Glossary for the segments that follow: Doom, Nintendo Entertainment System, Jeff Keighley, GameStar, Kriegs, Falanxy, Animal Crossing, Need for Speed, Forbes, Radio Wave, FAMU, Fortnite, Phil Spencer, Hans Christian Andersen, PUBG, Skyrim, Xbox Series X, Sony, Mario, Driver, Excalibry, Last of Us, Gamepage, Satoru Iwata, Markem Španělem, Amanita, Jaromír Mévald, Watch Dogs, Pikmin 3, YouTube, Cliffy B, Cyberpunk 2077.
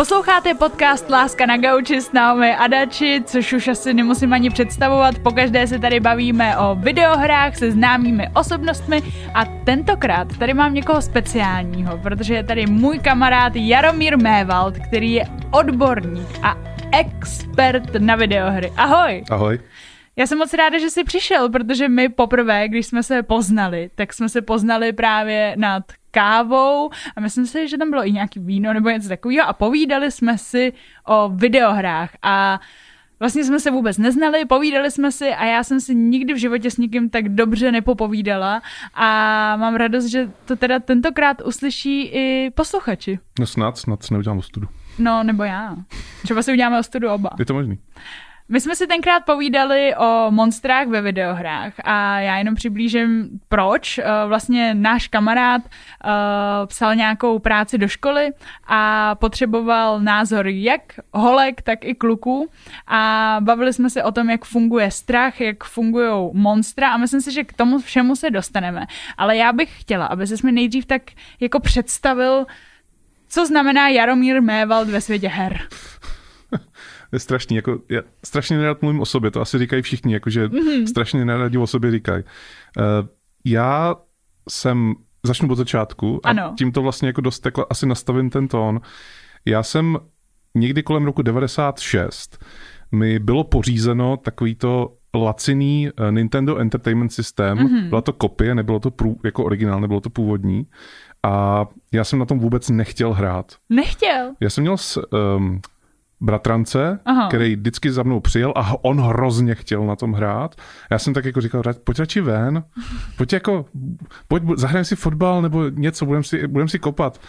Posloucháte podcast Láska na gauči s Naomi Adachi, což už asi nemusím ani představovat. Pokaždé se tady bavíme o videohrách se známými osobnostmi a tentokrát tady mám někoho speciálního, protože je tady můj kamarád Jaromír Mévald, který je odborník a expert na videohry. Ahoj! Ahoj! Já jsem moc ráda, že jsi přišel, protože my poprvé, když jsme se poznali, tak jsme se poznali právě nad kávou a myslím si, že tam bylo i nějaký víno nebo něco takového a povídali jsme si o videohrách a vlastně jsme se vůbec neznali, povídali jsme si a já jsem si nikdy v životě s nikým tak dobře nepopovídala a mám radost, že to teda tentokrát uslyší i posluchači. No snad se neudělám ostudu. No nebo já. Třeba si uděláme ostudu oba. Je to možný. My jsme si tenkrát povídali o monstrách ve videohrách a já jenom přiblížím, proč. Vlastně náš kamarád psal nějakou práci do školy a potřeboval názor jak holek, tak i kluků. A bavili jsme se o tom, jak funguje strach, jak fungují monstra a myslím si, že k tomu všemu se dostaneme. Ale já bych chtěla, aby ses mi nejdřív tak jako představil, co znamená Jaromír Mévald ve světě her. To je strašný, jako já strašně nerad mluvím o sobě, to asi říkají všichni, jakože strašně neradi o sobě říkají. Já jsem, začnu od začátku a tím to vlastně jako dost takhle asi nastavím ten tón. Já jsem někdy kolem roku 96 mi bylo pořízeno takovýto laciný Nintendo Entertainment System, byla to kopie, nebylo to jako originál, nebylo to původní. A já jsem na tom vůbec nechtěl hrát. Nechtěl? Já jsem měl bratrance, který vždycky za mnou přijel a on hrozně chtěl na tom hrát. Já jsem tak jako říkal, pojď radši ven, pojď zahrajeme si fotbal nebo něco, budem si kopat.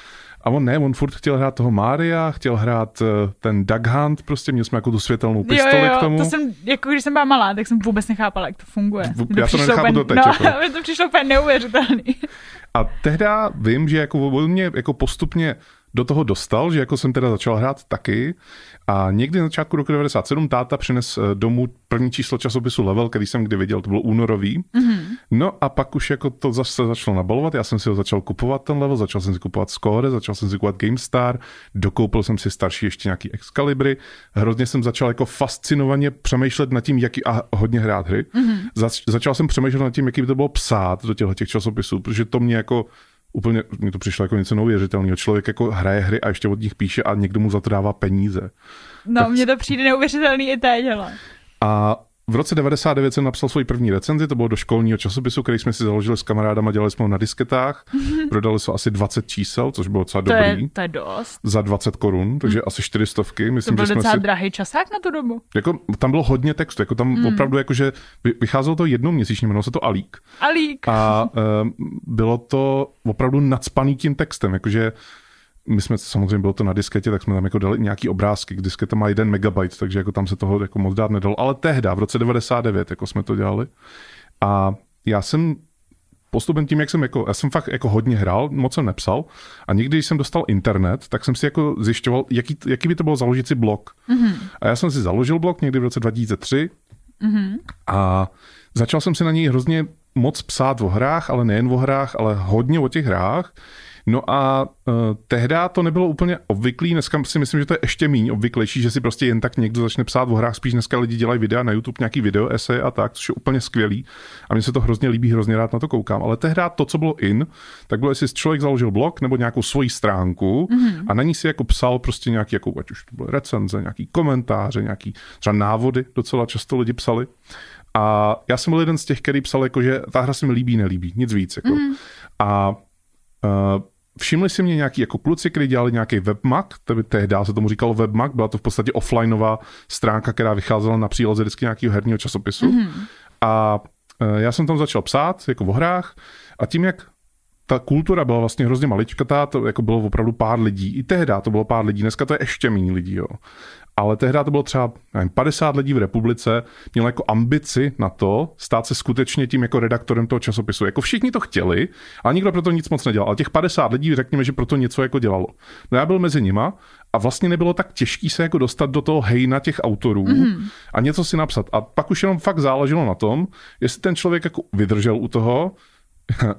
A on ne, on furt chtěl hrát toho Mária, chtěl hrát ten Duck Hunt, prostě měl jsme jako tu světelnou pistoli jo, k tomu. To jsem, jako když jsem byla malá, tak jsem vůbec nechápala, jak to funguje. Já to nechápu doteď. No, to přišlo úplně neuvěřitelný. A tehda vím, že jako on mě jako postupně do toho dostal, že jako jsem teda začal hrát taky a někdy na začátku roku 97 táta přines domů první číslo časopisu Level, který jsem kdy viděl, to bylo únorový. No a pak už jako to zase začalo nabalovat, já jsem si ho začal kupovat ten Level, začal jsem si kupovat Score, začal jsem si kupovat GameStar, dokoupil jsem si starší ještě nějaký Excalibry, hrozně jsem začal jako fascinovaně přemýšlet nad tím, jaký a hodně hrát hry. Začal jsem přemýšlet nad tím, jaký by to bylo psát do těchto časopisů, protože to mě jako úplně mi to přišlo jako něco neuvěřitelného. Člověk jako hraje hry a ještě od nich píše a někdo mu za to dává peníze. No, mně to přijde neuvěřitelný i teď. A v roce 99 jsem napsal svoji první recenzi, to bylo do školního časopisu, který jsme si založili s kamarádama, dělali jsme ho na disketách, prodali jsme asi 20 čísel, což bylo docela dobrý. To je dost. Za 20 korun, takže asi 400. Myslím, to byl docela drahý časák na tu dobu. Jako, tam bylo hodně textu, jako tam opravdu jakože vycházelo to jednou měsíčně, jmenovalo se to Alík. A bylo to opravdu nacpaný tím textem, jakože my jsme, samozřejmě bylo to na disketě, tak jsme tam jako dali nějaký obrázky, k disketa má 1 MB, takže jako tam se toho jako moc dát nedalo, ale tehda, v roce 99, jako jsme to dělali. A já jsem postupem tím, jak jsem jako, já jsem fakt jako hodně hrál, moc jsem nepsal a někdy, když jsem dostal internet, tak jsem si jako zjišťoval, jaký by to bylo založit si blog. A já jsem si založil blog někdy v roce 2003 a začal jsem si na něj hrozně moc psát o hrách, ale nejen o hrách, ale hodně o těch hrách. No a tehdy to nebylo úplně obvyklý, dneska si myslím, že to je ještě méně obvyklejší, že si prostě jen tak někdo začne psát o hrách, spíš dneska lidi dělají videa na YouTube, nějaký video, esej a tak, což je úplně skvělý a mně se to hrozně líbí, hrozně rád na to koukám, ale tehdy to, co bylo in, tak bylo, jestli člověk založil blog nebo nějakou svoji stránku a na ní si jako psal prostě nějaký, jako, ať už to byly recenze, nějaký komentáře, nějaký třeba návody, docela často lidi psali. A já jsem byl jeden z těch, který psal, jako, že ta hra se mi líbí, nelíbí, nic víc. Jako. A všimli si mě nějaký jako kluci, kteří dělali nějaký webmag, tehdy se tomu říkalo webmag, byla to v podstatě offlineová stránka, která vycházela na příloze vždycky nějakého herního časopisu. A já jsem tam začal psát jako o hrách a tím, jak ta kultura byla vlastně hrozně maličkatá, to jako bylo opravdu pár lidí. I tehdy to bylo pár lidí, dneska to je ještě méně lidí, jo. Ale tehdy to bylo třeba, nevím, 50 lidí v republice, mělo jako ambici na to stát se skutečně tím jako redaktorem toho časopisu. Jako všichni to chtěli, ale nikdo proto nic moc nedělal. Ale těch 50 lidí, řekněme, že proto něco jako dělalo. No já byl mezi nima a vlastně nebylo tak těžký se jako dostat do toho hejna těch autorů a něco si napsat. A pak už jenom fakt záleželo na tom, jestli ten člověk jako vydržel u toho,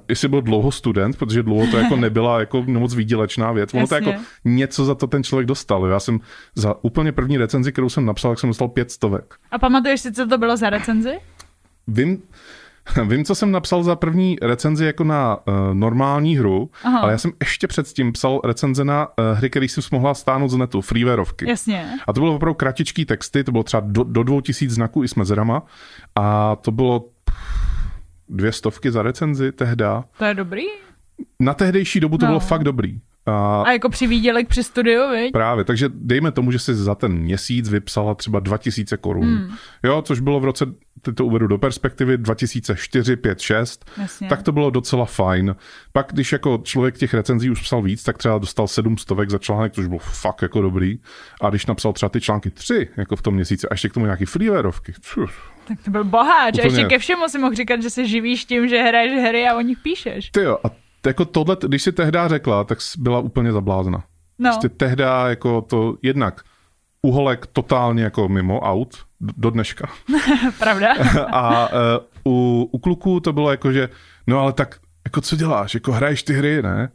jestli byl dlouho student, protože dlouho to jako nebyla jako moc výdělečná věc. Ono jasně. To jako něco za to ten člověk dostal. Já jsem za úplně první recenzi, kterou jsem napsal, tak jsem dostal 500. A pamatuješ si, co to bylo za recenzi? Vím, co jsem napsal za první recenzi jako na normální hru, aha. Ale já jsem ještě předtím psal recenze na hry, které jsem mohla stáhnout z netu, freewareovky. Jasně. A to bylo opravdu kratičký texty, to bylo třeba do 2000 znaků i s mezerama a to bylo 200 za recenzi tehda. To je dobrý? Na tehdejší dobu to bylo fakt dobrý. A jako při výdělek při studiu, viď? Právě, takže dejme tomu, že si za ten měsíc vypsala třeba 2000 korun. Jo, což bylo v roce, teď to uvedu do perspektivy, 2004, 5, 6. Jasně. Tak to bylo docela fajn. Pak, když jako člověk těch recenzí už psal víc, tak třeba dostal 700 za článek, což bylo fakt jako dobrý. A když napsal třeba ty články 3, jako v tom měsíci, a ještě k tomu nějaký freewareovky. Tak to byl boháč. Úplně. A ještě ke všemu si mohl říkat, že se živíš tím, že hraješ hry a o nich píšeš. Tyjo, a jako tohle, když si tehda řekla, tak byla úplně zablázna. No. Prostě tehda jako to jednak uholek totálně jako mimo aut do dneška. Pravda. A u kluků to bylo jako, že no ale tak jako co děláš? Jako hraješ ty hry, ne?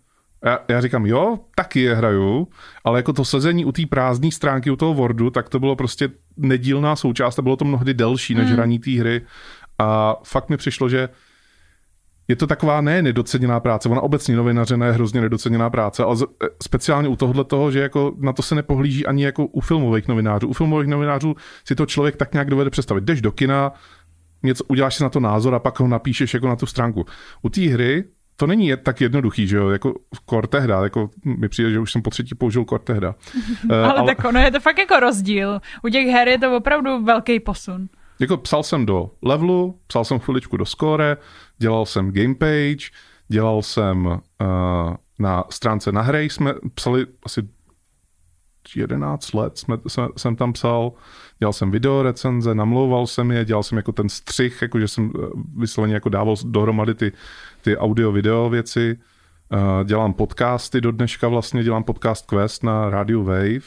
Já říkám, jo, taky je hraju, ale jako to sezení u té prázdné stránky, u toho Wordu, tak to bylo prostě nedílná součást a bylo to mnohdy delší než hraní té hry. A fakt mi přišlo, že je to taková ne nedoceněná práce, ona obecně novinařina je hrozně nedoceněná práce, ale speciálně u tohohle toho, že jako na to se nepohlíží ani jako u filmových novinářů. U filmových novinářů si to člověk tak nějak dovede představit. Jdeš do kina, něco uděláš si na to názor a pak ho napíšeš jako na tu stránku. U té hry to není tak jednoduchý, že jo, jako Core tehda, jako mi přijde, že už jsem po třetí použil Core tehda. Ale tak ono je to fakt jako rozdíl. U těch her je to opravdu velký posun. Jako psal jsem do Levelu, psal jsem chviličku do Score, dělal jsem Gamepage, dělal jsem na stránce na hry, jsme psali asi 11 let, jsem tam psal, dělal jsem video recenze, namlouval jsem je, dělal jsem jako ten střih, jakože jsem vysloveně jako dával dohromady ty audio-video věci. Dělám podcasty do dneška vlastně, dělám podcast Quest na Radio Wave,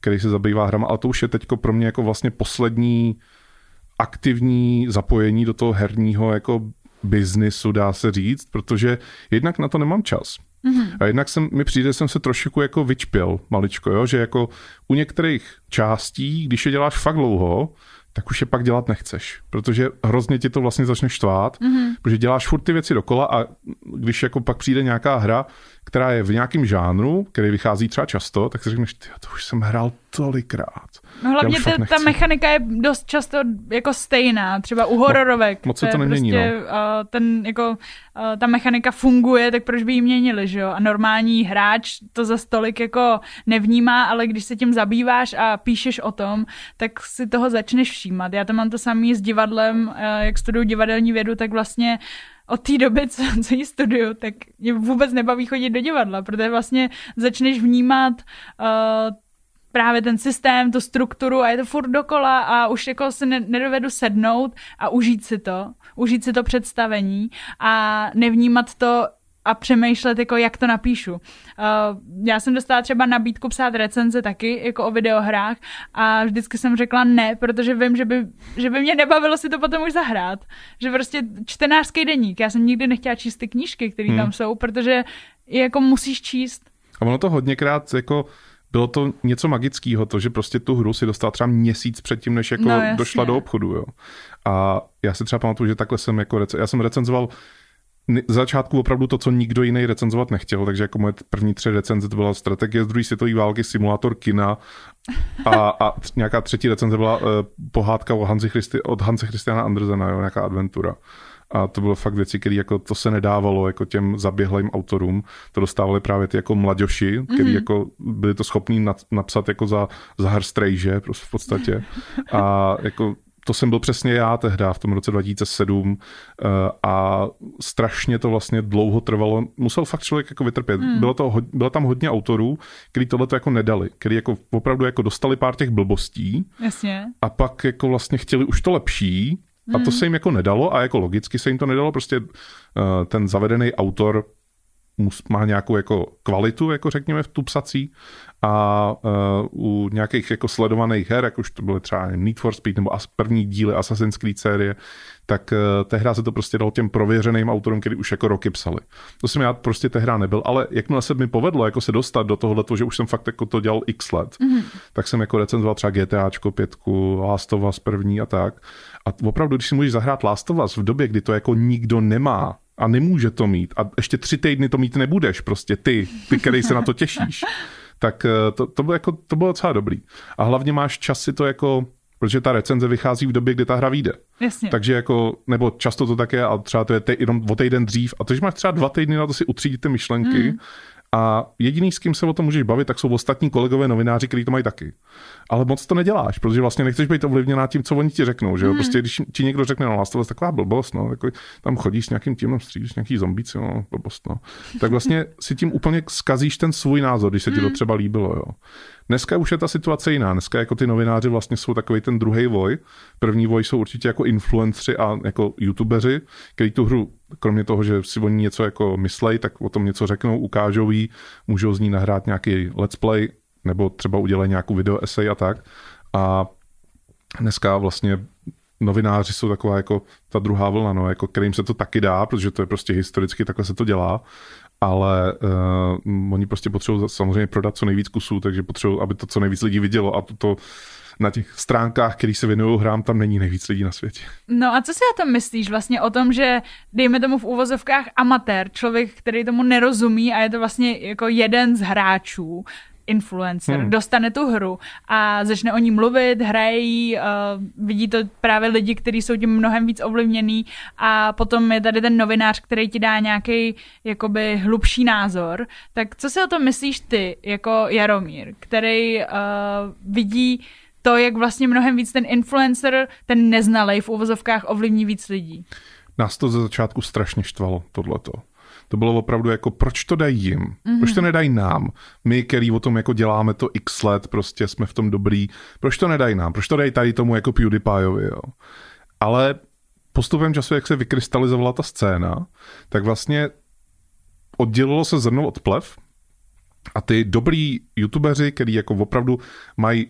který se zabývá hrama, ale to už je teďko pro mě jako vlastně poslední aktivní zapojení do toho herního jako biznisu, dá se říct, protože jednak na to nemám čas. A jednak mi přijde, jsem se trošičku jako vyčpěl maličko, jo? Že jako u některých částí, když je děláš fakt dlouho, tak už je pak dělat nechceš, protože hrozně ti to vlastně začne štvát, protože děláš furt ty věci dokola a když jako pak přijde nějaká hra, která je v nějakém žánru, který vychází třeba často, tak si řekneš, ty, to už jsem hrál tolikrát. No hlavně ta mechanika je dost často jako stejná, třeba u hororovek. No, moc se to nemění, prostě, no. Ta mechanika funguje, tak proč by ji měnili, že jo? A normální hráč to zas tolik jako nevnímá, ale když se tím zabýváš a píšeš o tom, tak si toho začneš všímat. Já tam mám to samé s divadlem, jak studuju divadelní vědu, tak vlastně od té doby, co ji studuju, tak mě vůbec nebaví chodit do divadla, protože vlastně začneš vnímat právě ten systém, tu strukturu a je to furt dokola a už jako si nedovedu sednout a užít si to představení a nevnímat to a přemýšlet, jako jak to napíšu. Já jsem dostala třeba nabídku psát recenze taky, jako o videohrách a vždycky jsem řekla ne, protože vím, že by mě nebavilo si to potom už zahrát. Že prostě čtenářský deník. Já jsem nikdy nechtěla číst ty knížky, které tam jsou, protože jako musíš číst. A ono to hodněkrát jako bylo to něco magického, to, že prostě tu hru si dostala třeba měsíc předtím, než jako došla do obchodu. Jo. A já si třeba pamatuju, že takhle jsem jako recenzoval z začátku opravdu to, co nikdo jiný recenzovat nechtěl, takže jako moje první 3 recenze to byla strategie z druhé světové války, simulátor kina a nějaká třetí recenze byla pohádka od Hanse Christiana Andersena, jo, nějaká adventura. A to bylo fakt věci, které jako to se nedávalo jako těm zaběhlým autorům. To dostávali právě ty jako mladěši, kteří jako byli to schopní napsat jako za herstrejže prostě v podstatě. A jako to jsem byl přesně já tehdy v tom roce 2007 a strašně to vlastně dlouho trvalo. Musel fakt člověk jako vytrpět. Bylo tam hodně autorů, kteří tohle to jako nedali, kteří jako opravdu jako dostali pár těch blbostí. Jasně. A pak jako vlastně chtěli už to lepší a to se jim jako nedalo a jako logicky se jim to nedalo. Prostě ten zavedený autor má nějakou jako kvalitu, jako řekněme v tu psací, a u nějakých jako sledovaných her, jak už to byly třeba Need for Speed nebo první díly Assassin's Creed série, tak tehdy se to prostě dalo těm prověřeným autorům, který už jako roky psali. To jsem já prostě tehdy nebyl, ale jakmile se mi povedlo jako se dostat do tohoto, že už jsem fakt jako to dělal x let, tak jsem jako recenzoval třeba GTAčko 5, Last of Us první a tak. A opravdu, když si můžeš zahrát Last of Us v době, kdy to jako nikdo nemá a nemůže to mít a ještě 3 týdny to mít nebudeš, prostě ty, který se na to těšíš, tak to bylo docela dobrý. A hlavně máš čas si to jako, protože ta recenze vychází v době, kdy ta hra vyjde. Jasně. Takže jako, nebo často to tak je, a třeba to je jenom o týden dřív, a to, že máš třeba 2 týdny na to si utřídit ty myšlenky, a jediný, s kým se o tom můžeš bavit, tak jsou ostatní kolegové novináři, kteří to mají taky. Ale moc to neděláš, protože vlastně nechceš být ovlivněná tím, co oni ti řeknou, že jo? Prostě když ti někdo řekne, no, to je taková blbost, no, jako tam chodíš s nějakým tímem, střílíš nějaký zombíci, no, blbost, no. Tak vlastně si tím úplně zkazíš ten svůj názor, když se ti to třeba líbilo, jo. Dneska už je ta situace jiná. Dneska jako ty novináři vlastně jsou takový ten druhý voj. První voj jsou určitě jako influenceři a jako youtubeři, kteří tu hru, kromě toho, že si oni něco jako myslejí, tak o tom něco řeknou, ukážou jí, můžou z ní nahrát nějaký let's play nebo třeba udělají nějakou videoesej a tak. A dneska vlastně novináři jsou taková jako ta druhá vlna, no, jako kterým se to taky dá, protože to je prostě historicky, takhle se to dělá. Ale oni prostě potřebují samozřejmě prodat co nejvíc kusů, takže potřebují, aby to co nejvíc lidí vidělo, a to na těch stránkách, který se věnují hrám, tam není nejvíc lidí na světě. No a co si o tom myslíš vlastně o tom, že dejme tomu v úvozovkách amatér, člověk, který tomu nerozumí a je to vlastně jako jeden z hráčů, influencer, dostane tu hru a začne o ní mluvit, hraje jí, vidí to právě lidi, kteří jsou tím mnohem víc ovlivněný, a potom je tady ten novinář, který ti dá nějaký jakoby hlubší názor. Tak co si o tom myslíš ty, jako Jaromír, který vidí to, jak vlastně mnohem víc ten influencer, ten neznalej v uvozovkách, ovlivní víc lidí? Nás to ze začátku strašně štvalo, tohleto. To bylo opravdu jako, proč to dají jim? Proč to nedají nám? My, který o tom jako děláme to x let, prostě jsme v tom dobrý. Proč to nedají nám? Proč to dají tady tomu jako PewDiePieovi, jo? Ale postupem času, jak se vykrystalizovala ta scéna, tak vlastně oddělilo se zrno od plev, a ty dobrý youtubeři, který jako opravdu mají,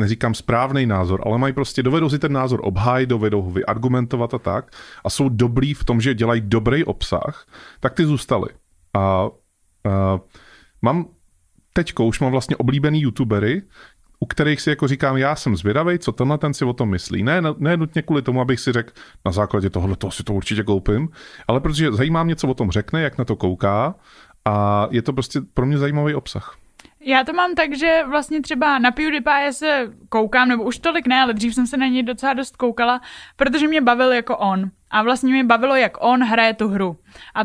neříkám správný názor, ale mají prostě, dovedou si ten názor obhájit, dovedou ho vyargumentovat a tak, a jsou dobrý v tom, že dělají dobrý obsah, tak ty zůstaly. A mám teďko, už mám vlastně oblíbený youtubery, u kterých si jako říkám, já jsem zvědavej, co tenhle ten si o tom myslí. Ne nutně kvůli tomu, abych si řekl, na základě tohle toho si to určitě koupím, ale protože zajímá mě, co o tom řekne, jak na to kouká, a je to prostě pro mě zajímavý obsah. Já to mám tak, že vlastně třeba na PewDiePie se koukám, nebo už tolik ne, ale dřív jsem se na něj docela dost koukala, protože mě bavil jako on. A vlastně mě bavilo, jak on hraje tu hru. A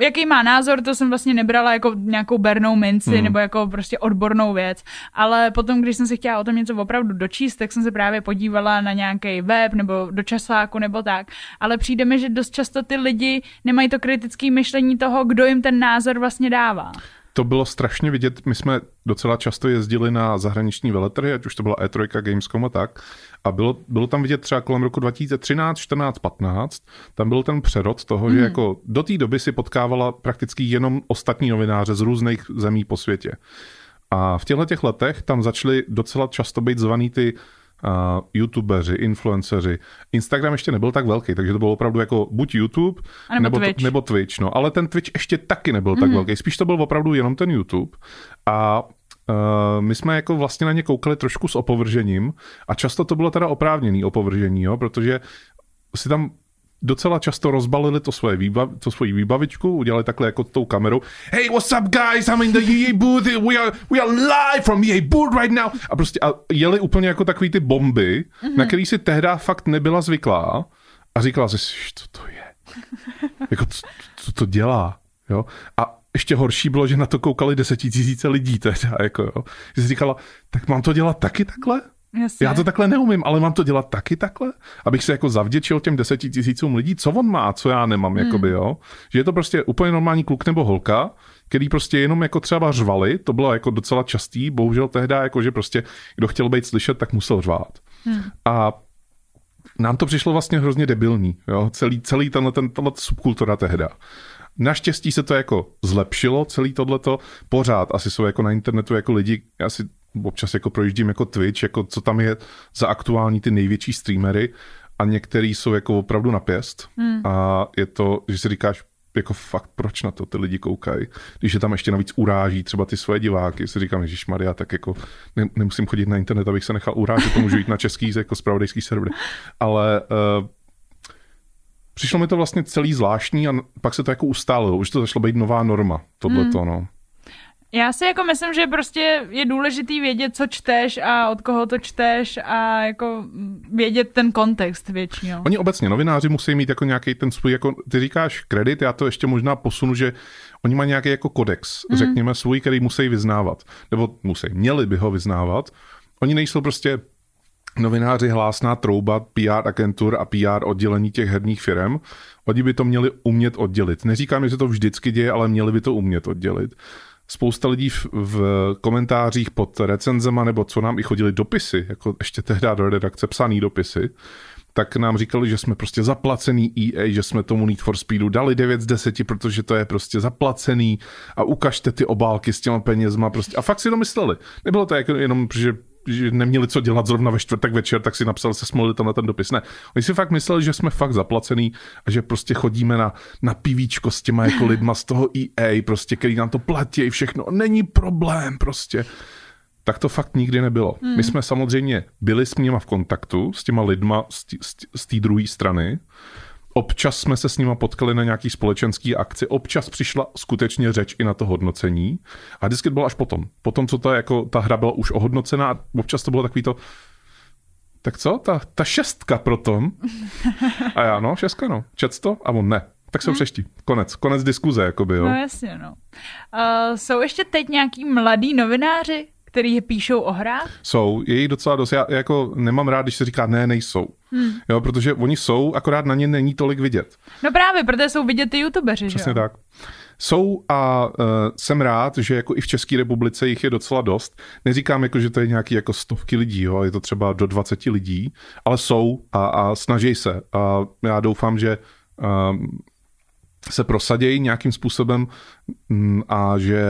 jaký má názor, to jsem vlastně nebrala jako nějakou bernou minci, nebo jako prostě odbornou věc. Ale potom, když jsem si chtěla o tom něco opravdu dočíst, tak jsem se právě podívala na nějaký web nebo do časáku nebo tak. Ale přijde mi, že dost často ty lidi nemají to kritické myšlení toho, kdo jim ten názor vlastně dává. To bylo strašně vidět, my jsme docela často jezdili na zahraniční veletrhy, ať už to byla E3, Gamescom a tak, a bylo tam vidět třeba kolem roku 2013, 14, 15, tam byl ten přerod toho, že jako do té doby si potkávala prakticky jenom ostatní novináře z různých zemí po světě. A v těchto letech tam začaly docela často být zvaný ty youtubeři, influenceři. Instagram ještě nebyl tak velký, takže to bylo opravdu jako buď YouTube, nebo Twitch. No, ale ten Twitch ještě taky nebyl tak velký. Spíš to byl opravdu jenom ten YouTube. A my jsme jako vlastně na ně koukali trošku s opovržením, a často to bylo teda oprávněný opovržení, jo, protože si tam docela často rozbalili to svoji výbavičku, udělali takhle jako tou kamerou. Hey, what's up guys, I'm in the EA booth, we are live from EA booth right now. A prostě jeli úplně jako takový ty bomby, na který si tehda fakt nebyla zvyklá, a říkala si, co to je? Jako, co to dělá? Jo? A ještě horší bylo, že na to koukali 10 000 lidí teda, jako jo. Že si říkala, tak mám to dělat taky takhle? Jasně. Já to takhle neumím, ale mám to dělat taky takhle, abych se jako zavděčil těm 10 000 lidí, co on má, co já nemám, jakoby, jo. Že je to prostě úplně normální kluk nebo holka, který prostě jenom jako třeba řvali, to bylo jako docela častý, bohužel tehda, jako že prostě kdo chtěl být slyšet, tak musel řvát. A nám to přišlo vlastně hrozně debilní, jo, celý tenhle subkultura tehda. Naštěstí se to jako zlepšilo, celý tohleto. Pořád asi jsou jako na internetu jako lidi, já si občas jako projíždím jako Twitch, jako co tam je za aktuální ty největší streamery a některý jsou jako opravdu na pěst. A je to, že si říkáš, jako fakt, proč na to ty lidi koukají, když je tam ještě navíc uráží třeba ty svoje diváky. Si říkám, ježišmarja, tak jako nemusím chodit na internet, abych se nechal urážet, to můžu jít na český jako zpravodajský server. Ale přišlo mi to vlastně celý zvláštní a pak se to jako ustálilo, už to začalo být nová norma, tohleto, no. Já si jako myslím, že prostě je důležitý vědět, co čteš a od koho to čteš a jako vědět ten kontext větší. Jo. Oni obecně, novináři musí mít jako nějaký ten svůj, jako ty říkáš kredit, já to ještě možná posunu, že oni mají nějaký jako kodex, řekněme svůj, který musí vyznávat. Nebo měli by ho vyznávat. Oni nejsou prostě novináři hlásná trouba PR agentur a PR oddělení těch herních firem. Oni by to měli umět oddělit. Neříkám, že to vždycky děje, ale měli by to umět oddělit. Spousta lidí v komentářích pod recenzema, nebo co nám i chodili dopisy, jako ještě tehdy do redakce psaný dopisy, tak nám říkali, že jsme prostě zaplacený EA, že jsme tomu Need for Speedu dali 9 z 10, protože to je prostě zaplacený a ukažte ty obálky s těma penězma. Prostě. A fakt si to mysleli. Nebylo to jako jenom, že neměli co dělat zrovna ve čtvrtek večer, tak si napsali, se smolili tam na ten dopis. Ne, oni si fakt mysleli, že jsme fakt zaplacený a že prostě chodíme na pivíčko s těma jako lidma z toho EA, prostě, který nám to platí všechno. Není problém prostě. Tak to fakt nikdy nebylo. My jsme samozřejmě byli s nima v kontaktu, s těma lidma z té druhé strany. Občas jsme se s nima potkali na nějaký společenský akci, občas přišla skutečně řeč i na to hodnocení. A vždycky to bylo až potom. Potom, co ta, jako, ta hra byla už ohodnocená a občas to bylo takový to, tak co, ta šestka potom. A já, no, šestka, no, čet to, a on ne. Tak se přeští. Konec diskuze, jakoby, jo. No jasně, no. Jsou ještě teď nějaký mladí novináři, který píšou o hrách? Jsou, je jich docela dost. Já jako nemám rád, když se říká, ne, nejsou. Jo, protože oni jsou, akorát na ně není tolik vidět. No právě, protože jsou vidět ty youtubeři, že jo? Přesně tak. Jsou a jsem rád, že jako i v České republice jich je docela dost. Neříkám, jako, že to je nějaký jako stovky lidí, jo, je to třeba do 20 lidí, ale jsou a snaží se. A já doufám, že se prosadějí nějakým způsobem a že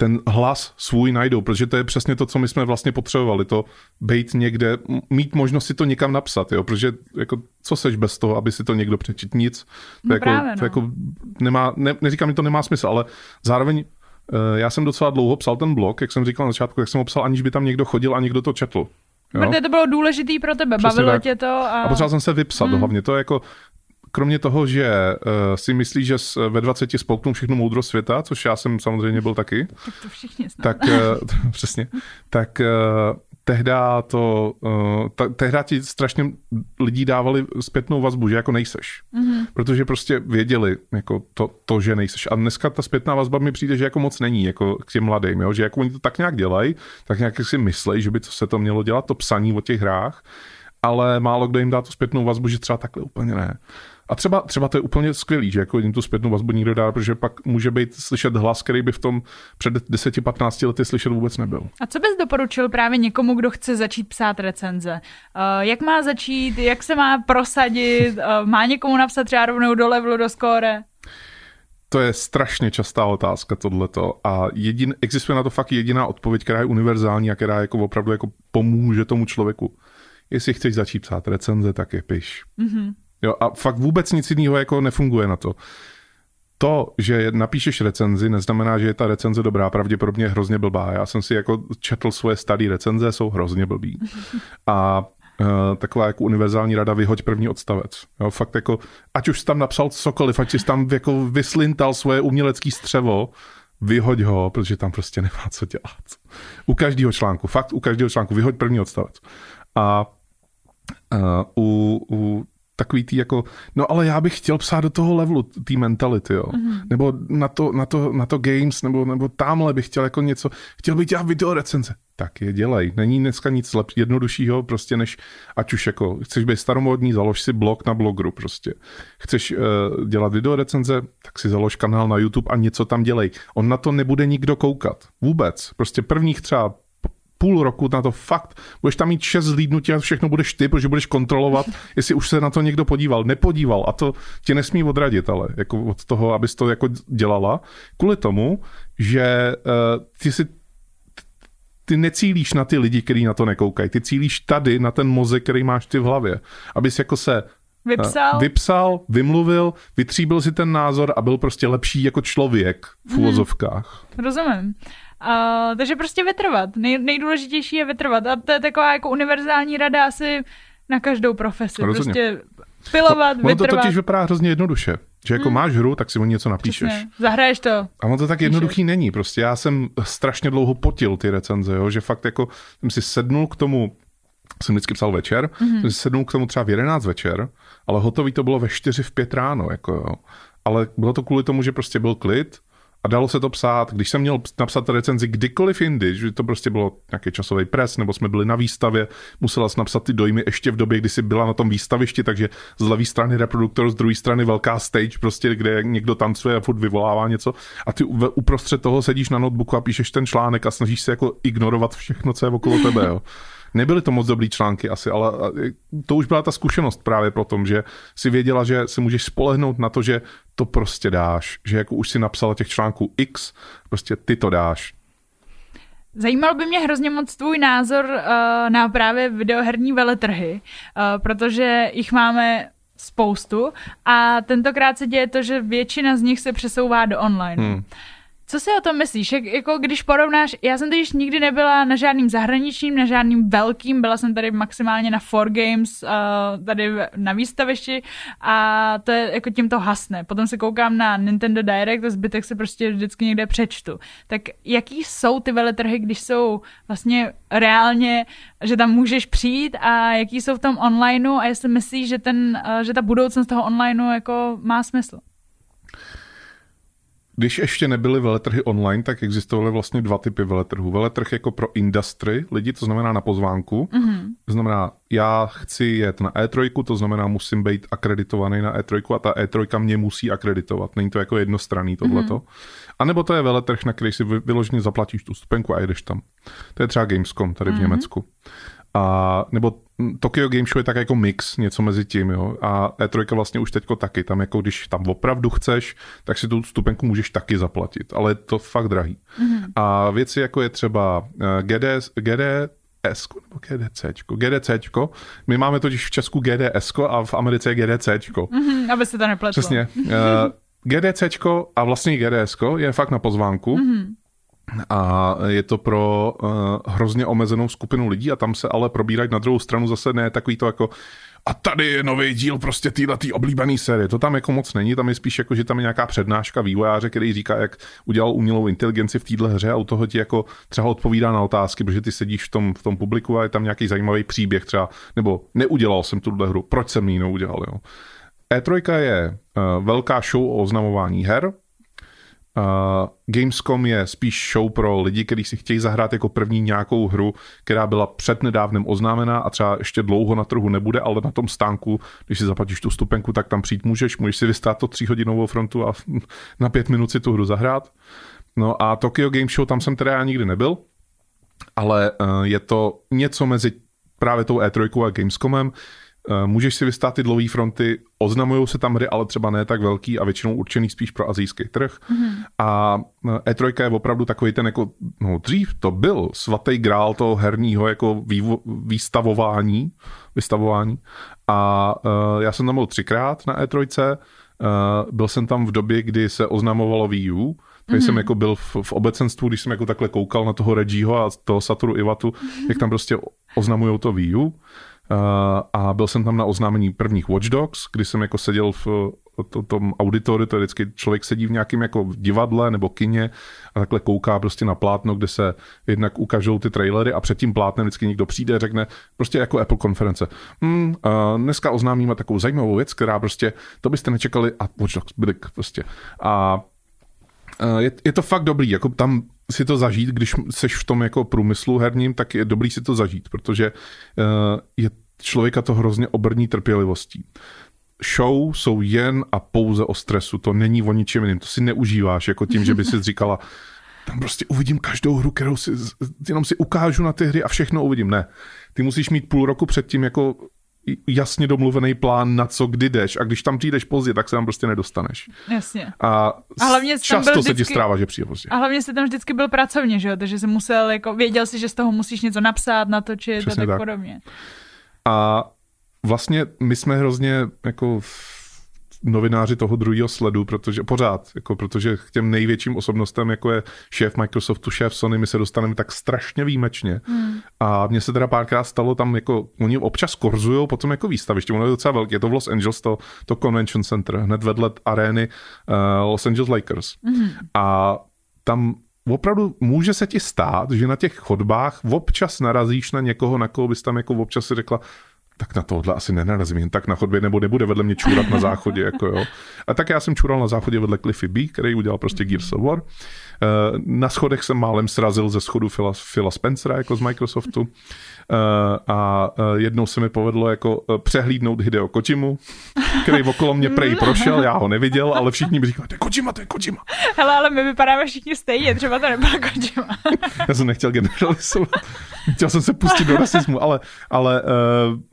ten hlas svůj najdou, protože to je přesně to, co my jsme vlastně potřebovali, to být někde, mít možnost si to někam napsat, jo, protože jako, co seš bez toho, aby si to někdo přečet, nic. To, no jako, právě, no. To jako nemá, neříkám, že to nemá smysl, ale zároveň já jsem docela dlouho psal ten blog, jak jsem říkal na začátku, jak jsem ho psal, aniž by tam někdo chodil a někdo to četl. Jo? Protože to bylo důležitý pro tebe, přesně bavilo tak. Tě to. A potřeba jsem se vypsat, hlavně to je jako, kromě toho, že si myslíš, že ve 20 spolknou všechnu moudrost světa, což já jsem samozřejmě byl taky. Tak to všichni snad. Tak, přesně. Tak tehda ti strašně lidí dávali zpětnou vazbu, že jako nejseš. Protože prostě věděli jako to, že nejseš. A dneska ta zpětná vazba mi přijde, že jako moc není jako k těm mladým. Jo? Že jako oni to tak nějak dělají, tak nějak si myslejí, že by to se to mělo dělat, to psaní o těch hrách. Ale málo kdo jim dá tu zpětnou vazbu, že třeba takhle úplně ne. A třeba to je úplně skvělý, že jako jim tu zpětnou vazbu nikdo dá, protože pak může být slyšet hlas, který by v tom před 10-15 lety slyšet vůbec nebyl. A co bys doporučil právě někomu, kdo chce začít psát recenze? Jak má začít, jak se má prosadit, má někomu napsat třeba rovnou do Levelu, do Score? To je strašně častá otázka tohleto a existuje na to fakt jediná odpověď, která je univerzální a která jako opravdu jako pomůže tomu člověku. Jestli chceš začít psát recenze, tak je piš. Jo, a fakt vůbec nic jiného jako nefunguje na to. To, že napíšeš recenzi, neznamená, že je ta recenze dobrá, pravděpodobně je hrozně blbá. Já jsem si jako četl svoje staré recenze, jsou hrozně blbý. A taková jako univerzální rada, vyhoď první odstavec. Jo, fakt jako, ať už jsi tam napsal cokoliv, ať jsi tam jako vyslintal svoje umělecké střevo, vyhoď ho, protože tam prostě nemá co dělat. U každého článku, fakt u každého článku, vyhoď první odstavec. A u takový tý jako, no ale já bych chtěl psát do toho Levelu, tý mentality, jo. Nebo na to games, nebo tamhle bych chtěl jako něco, chtěl bych dělat video recenze. Tak je dělej. Není dneska nic jednoduššího prostě než, ať už jako, chceš být staromódní, založ si blog na blogu prostě. Chceš dělat video recenze, tak si založ kanál na YouTube a něco tam dělej. On na to nebude nikdo koukat. Vůbec. Prostě prvních třeba půl roku na to fakt. Budeš tam mít 6 zhlídnutí a všechno budeš ty, protože budeš kontrolovat, jestli už se na to někdo podíval. Nepodíval a to tě nesmí odradit, ale jako od toho, abys to jako dělala. Kvůli tomu, že ty necílíš na ty lidi, kteří na to nekoukají. Ty cílíš tady na ten mozek, který máš ty v hlavě. Abys jako se vypsal, vymluvil, vytříbil si ten názor a byl prostě lepší jako člověk v uvozovkách. Rozumím. Takže prostě vytrvat. Nejdůležitější je vytrvat. A to je taková jako univerzální rada asi na každou profesi. Rozumím. Prostě pilovat, no, vytrvat. Ono to totiž vypadá hrozně jednoduše. Že jako máš hru, tak si o něco napíšeš. Přesně. Zahraješ to. A ono to tak jednoduchý není. Prostě já jsem strašně dlouho potil ty recenze, jo? Že fakt jako jsem si sednul k tomu, jsem vždycky psal večer, jsem si sednul k tomu třeba v 11 večer, ale hotový to bylo ve 4 v 5 ráno. Jako, jo. Ale bylo to kvůli tomu, že prostě byl klid a dalo se to psát. Když jsem měl napsat recenzi kdykoliv jindy, že to prostě bylo nějaký časový pres, nebo jsme byli na výstavě, musela jsi napsat ty dojmy ještě v době, kdy jsi byla na tom výstavišti, takže z levé strany reproduktor, z druhé strany velká stage, prostě, kde někdo tancuje a furt vyvolává něco. A ty uprostřed toho sedíš na notebooku a píšeš ten článek a snažíš se jako ignorovat všechno, co je okolo tebe. Jo. Nebyly to moc dobrý články asi, ale to už byla ta zkušenost právě pro tom, že si věděla, že se můžeš spolehnout na to, že to prostě dáš. Že jako už si napsala těch článků X, prostě ty to dáš. Zajímal by mě hrozně moc tvůj názor na právě videoherní veletrhy, protože jich máme spoustu a tentokrát se děje to, že většina z nich se přesouvá do online. Co si o tom myslíš? Jako když porovnáš, já jsem totiž nikdy nebyla na žádným zahraničním, na žádným velkým, byla jsem tady maximálně na 4Games, tady na výstavišti a to je, jako tím to hasne. Potom se koukám na Nintendo Direct a zbytek se prostě vždycky někde přečtu. Tak jaký jsou ty veletrhy, když jsou vlastně reálně, že tam můžeš přijít a jaký jsou v tom onlineu a jestli myslíš, že že ta budoucnost toho onlineu jako má smysl? Když ještě nebyly veletrhy online, tak existovaly vlastně dva typy veletrhů. Veletrh jako pro industry lidi, to znamená na pozvánku. To znamená, já chci jet na E3, to znamená, musím být akreditovaný na E3 a ta E3 mě musí akreditovat. Není to jako jednostranný tohleto. A nebo to je veletrh, na který si vyloženě zaplatíš tu stupenku a jdeš tam. To je třeba Gamescom tady v Německu. A nebo Tokyo Game Show je tak jako mix, něco mezi tím, jo. A E3 vlastně už teďko taky. Tam jako když tam opravdu chceš, tak si tu stupenku můžeš taky zaplatit. Ale je to fakt drahý. A věci jako je třeba GDS nebo GDCčko. GDCčko. My máme totiž v Česku GDSko a v Americe je GDCčko. Aby se to nepletlo. Přesně. GDCčko a vlastně GDSko je fakt na pozvánku. A je to pro hrozně omezenou skupinu lidí a tam se ale probírají na druhou stranu zase ne takový to jako a tady je nový díl prostě této oblíbené série. To tam jako moc není, tam je spíš jako, že tam je nějaká přednáška vývojáře, který říká, jak udělal umělou inteligenci v téhle hře a u toho ti jako třeba odpovídá na otázky, protože ty sedíš v tom publiku a je tam nějaký zajímavý příběh třeba, nebo neudělal jsem tuhle hru, proč jsem ji neudělal, jo. E3 je velká show o oznamování her. Gamescom je spíš show pro lidi, kteří si chtějí zahrát jako první nějakou hru, která byla přednedávnem oznámená a třeba ještě dlouho na trhu nebude, ale na tom stánku, když si zaplatíš tu stupenku, tak tam přijít můžeš si vystát to 3hodinovou frontu a na 5 minut si tu hru zahrát. No a Tokyo Game Show, tam jsem teda já nikdy nebyl, ale je to něco mezi právě tou E3 a Gamescomem. Můžeš si vystát ty dlouhé fronty, oznamují se tam hry, ale třeba ne tak velký a většinou určený spíš pro asijský trh. A E3 je opravdu takový ten jako, no dřív to byl svatý grál toho herního jako vystavování. A já jsem tam byl 3krát na E3, byl jsem tam v době, kdy se oznamovalo Wii U, když jsem jako byl v obecenstvu, když jsem jako takhle koukal na toho Reggieho a toho Satoru Iwatu, jak tam prostě oznamujou to Wii U. A byl jsem tam na oznámení prvních Watch Dogs, kdy jsem jako seděl v tom auditoriu, to je vždycky člověk sedí v nějakém jako divadle nebo kině a takhle kouká prostě na plátno, kde se jednak ukážou ty trailery a před tím plátnem vždycky někdo přijde a řekne prostě jako Apple konference. Dneska oznámíme takovou zajímavou věc, která prostě, to byste nečekali a Watch Dogs, blik prostě. A je to fakt dobrý, jako tam si to zažít, když seš v tom jako průmyslu herním, tak je dobrý si to zažít, protože je člověka to hrozně obrní trpělivostí. Show jsou jen a pouze o stresu, to není o ničem jiným, to si neužíváš, jako tím, že by si říkala tam prostě uvidím každou hru, kterou si, jenom si ukážu na ty hry a všechno uvidím. Ne, ty musíš mít půl roku předtím jako jasně domluvený plán, na co kdy jdeš, a když tam přijdeš pozdě, tak se tam prostě nedostaneš. Jasně. A hlavně často vždycky, se ti strává, že přijde pozdě. A hlavně jsi tam vždycky byl pracovně, že jo, takže jsi musel, jako věděl si, že z toho musíš něco napsat, natočit. Přesně a tak podobně. A vlastně my jsme hrozně jako novináři toho druhého sledu, protože pořád, jako protože k těm největším osobnostem, jako je šéf Microsoftu, šéf Sony, my se dostaneme tak strašně výjimečně. A mně se teda párkrát stalo tam, jako oni občas korzujou potom jako výstaviště, ono je docela velký, je to v Los Angeles, to Convention Center, hned vedle arény Los Angeles Lakers. A tam opravdu může se ti stát, že na těch chodbách občas narazíš na někoho, na koho bys tam jako občas si řekla, tak na tohle asi nenarazím jen tak na chodbě, nebo nebude vedle mě čůrat na záchodě. Jako jo. A tak já jsem čůral na záchodě vedle Cliffy B, který udělal prostě Gears of War. Na schodech jsem málem srazil ze schodu Phila Spencera jako z Microsoftu. A jednou se mi povedlo jako přehlídnout Hideo Kojimu, který okolo mě prej prošel, já ho neviděl, ale všichni mi říkali, to je Kojima, to je Kojima. Hele, ale my vypadáme všichni stejně, třeba to nebyla Kojima. Já jsem nechtěl generalizovat, chtěl jsem se pustit do rasismu, ale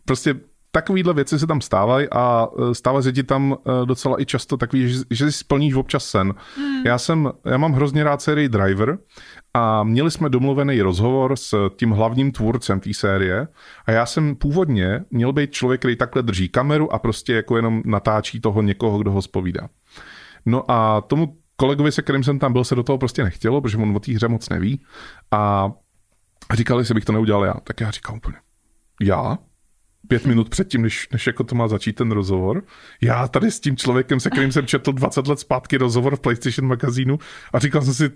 prostě takovýhle věci se tam stávají a stávají se ti tam docela i často takový, že si splníš občas sen. Já mám hrozně rád sérii Driver a měli jsme domluvený rozhovor s tím hlavním tvůrcem té série a já jsem původně měl být člověk, který takhle drží kameru a prostě jako jenom natáčí toho někoho, kdo ho zpovídá. No a tomu kolegovi, se kterým jsem tam byl, se do toho prostě nechtělo, protože on o té hře moc neví a říkali, jestli bych to neudělal já. Tak já říkám úplně, já? 5 minut předtím, než jako to má začít ten rozhovor. Já tady s tím člověkem, se kterým jsem četl 20 let zpátky rozhovor v PlayStation magazínu a říkal jsem si,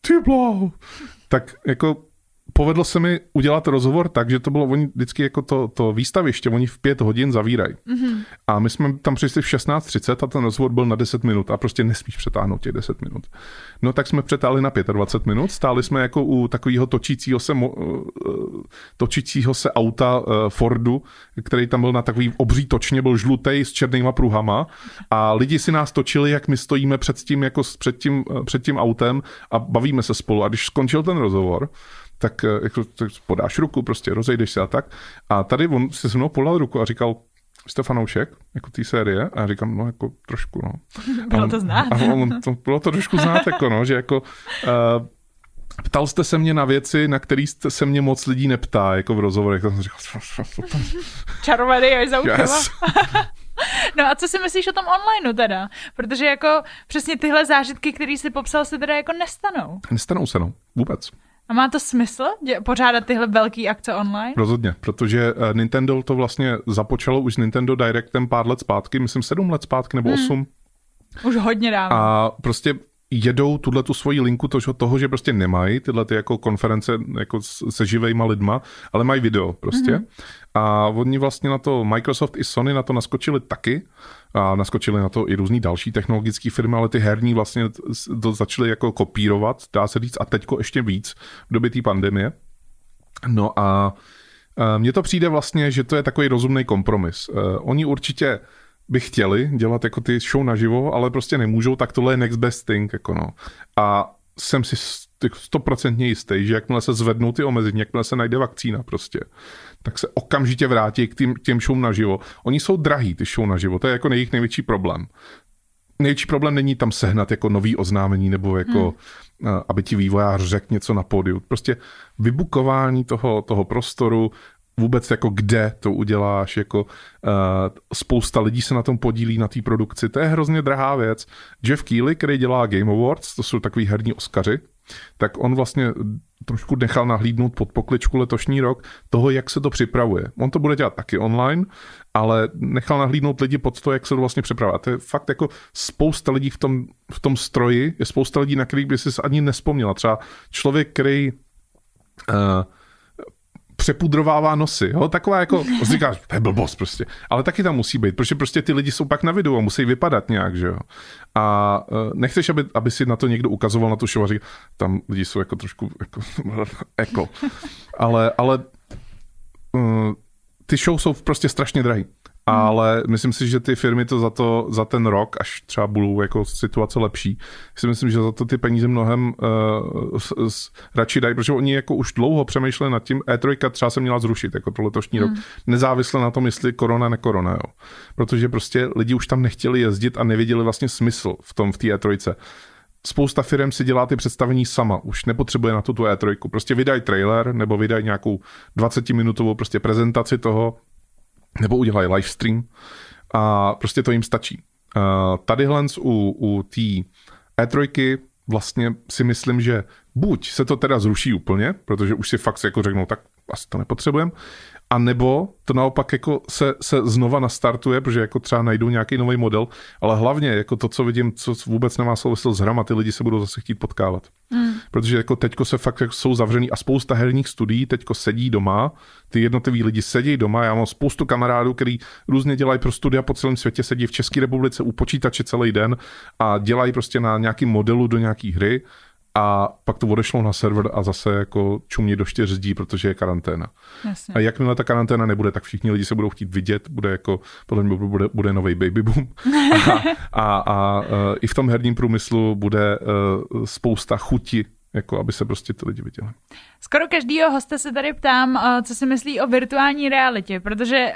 ty bláho. Tak jako povedlo se mi udělat rozhovor tak, že to bylo, oni vždycky jako to výstaviště, oni v 5 hodin zavírají. A my jsme tam přišli v 16:30 a ten rozhovor byl na 10 minut a prostě nesmíš přetáhnout těch 10 minut. No tak jsme přetáhli na 25 minut, stáli jsme jako u takového točícího se auta Fordu, který tam byl na takový obří točně, byl žlutej s černýma pruhama a lidi si nás točili, jak my stojíme před tím autem a bavíme se spolu. A když skončil ten rozhovor, tak podáš ruku, prostě rozejdeš se a tak. A tady on si se mnou podal ruku a říkal, jste fanoušek, jako té série? A já říkám, no jako trošku, no. Bylo to znát. Bylo to trošku znát, jako no, že jako... Ptal jste se mě na věci, na které se mě moc lidí neptá, jako v rozhovorech. Tak jsem říkal... Čarovaný, až zaukala. Yes. No a co si myslíš o tom onlineu teda? Protože jako přesně tyhle zážitky, které jsi popsal, se teda jako nestanou. Nestanou se, no. Vůbec. A má to smysl pořádat tyhle velký akce online? Rozhodně, protože Nintendo to vlastně započalo už s Nintendo Directem pár let zpátky, myslím 7 let zpátky nebo 8. Už hodně dávno. A prostě jedou tu svoji linku toho, že prostě nemají tyhle ty jako konference jako se živejma lidma, ale mají video prostě. A oni vlastně na to, Microsoft i Sony na to naskočili taky. A naskočili na to i různý další technologické firmy, ale ty herní vlastně to začaly jako kopírovat, dá se říct, a teďko ještě víc v době té pandemie. No a mně to přijde vlastně, že to je takový rozumný kompromis. Oni určitě by chtěli dělat jako ty show naživo, ale prostě nemůžou, tak tohle je next best thing. Jako no. A jsem si 100% jistý, že jakmile se zvednou ty omezení, jakmile se najde vakcína prostě, tak se okamžitě vrátí k těm show naživo. Oni jsou drahý, ty show naživo, to je jako jejich největší problém. Největší problém není tam sehnat jako nový oznámení nebo jako, aby ti vývojář řekl něco na pódiu. Prostě vybukování toho prostoru, vůbec jako kde to uděláš, jako spousta lidí se na tom podílí, na té produkci, to je hrozně drahá věc. Jeff Keighley, který dělá Game Awards, to jsou takový herní Oscaři, tak on vlastně trošku nechal nahlídnout pod pokličku letošní rok toho, jak se to připravuje. On to bude dělat taky online, ale nechal nahlídnout lidi pod to, jak se to vlastně připravuje. A to je fakt jako spousta lidí v tom stroji, je spousta lidí, na kterých by si ani nespomněla. Třeba člověk, který přepudrovává nosy. Jo? Taková jako, říkáš, to je blbost prostě. Ale taky tam musí být, protože prostě ty lidi jsou pak na videu a musí vypadat nějak, že jo. A nechceš, aby si na to někdo ukazoval na tu show a říkal, tam lidi jsou jako trošku jako. Ale ty show jsou prostě strašně drahý. ale myslím si, že ty firmy to za ten rok, až třeba budou jako situace lepší, si myslím, že za to ty peníze mnohem radši dají, protože oni jako už dlouho přemýšleli nad tím, E3 třeba se měla zrušit, jako pro letošní rok, nezávisle na tom, jestli korona, nekorona, jo. Protože prostě lidi už tam nechtěli jezdit a nevěděli vlastně smysl v tom, v té E3. Spousta firem si dělá ty představení sama, už nepotřebuje na tu E3. Prostě vydají trailer, nebo vydají nějakou 20-minutovou prostě prezentaci toho, nebo udělají livestream a prostě to jim stačí. Tadyhle u té E3 vlastně si myslím, že buď se to teda zruší úplně, protože už si fakt jako řeknou, tak asi to nepotřebujeme, a nebo to naopak jako se znova nastartuje, protože jako třeba najdou nějaký nový model, ale hlavně jako to, co vidím, co vůbec nemá souvislost s hrama, ty lidi se budou zase chtít potkávat. Protože jako teďko se fakt jako jsou zavřený a spousta herních studií teďko sedí doma, ty jednotliví lidi sedí doma, já mám spoustu kamarádů, který různě dělají pro studia po celém světě, sedí v České republice u počítače celý den a dělají prostě na nějakým modelu do nějaký hry a pak to odešlo na server a zase jako čumí do 4 dní, protože je karanténa. Jasně. A jakmile ta karanténa nebude, tak všichni lidi se budou chtít vidět, bude jako, podle mě bude nový baby boom. A i v tom herním průmyslu bude spousta chuti, jako aby se prostě ty lidi viděli. Skoro každýho hosta se tady ptám, co si myslí o virtuální realitě, protože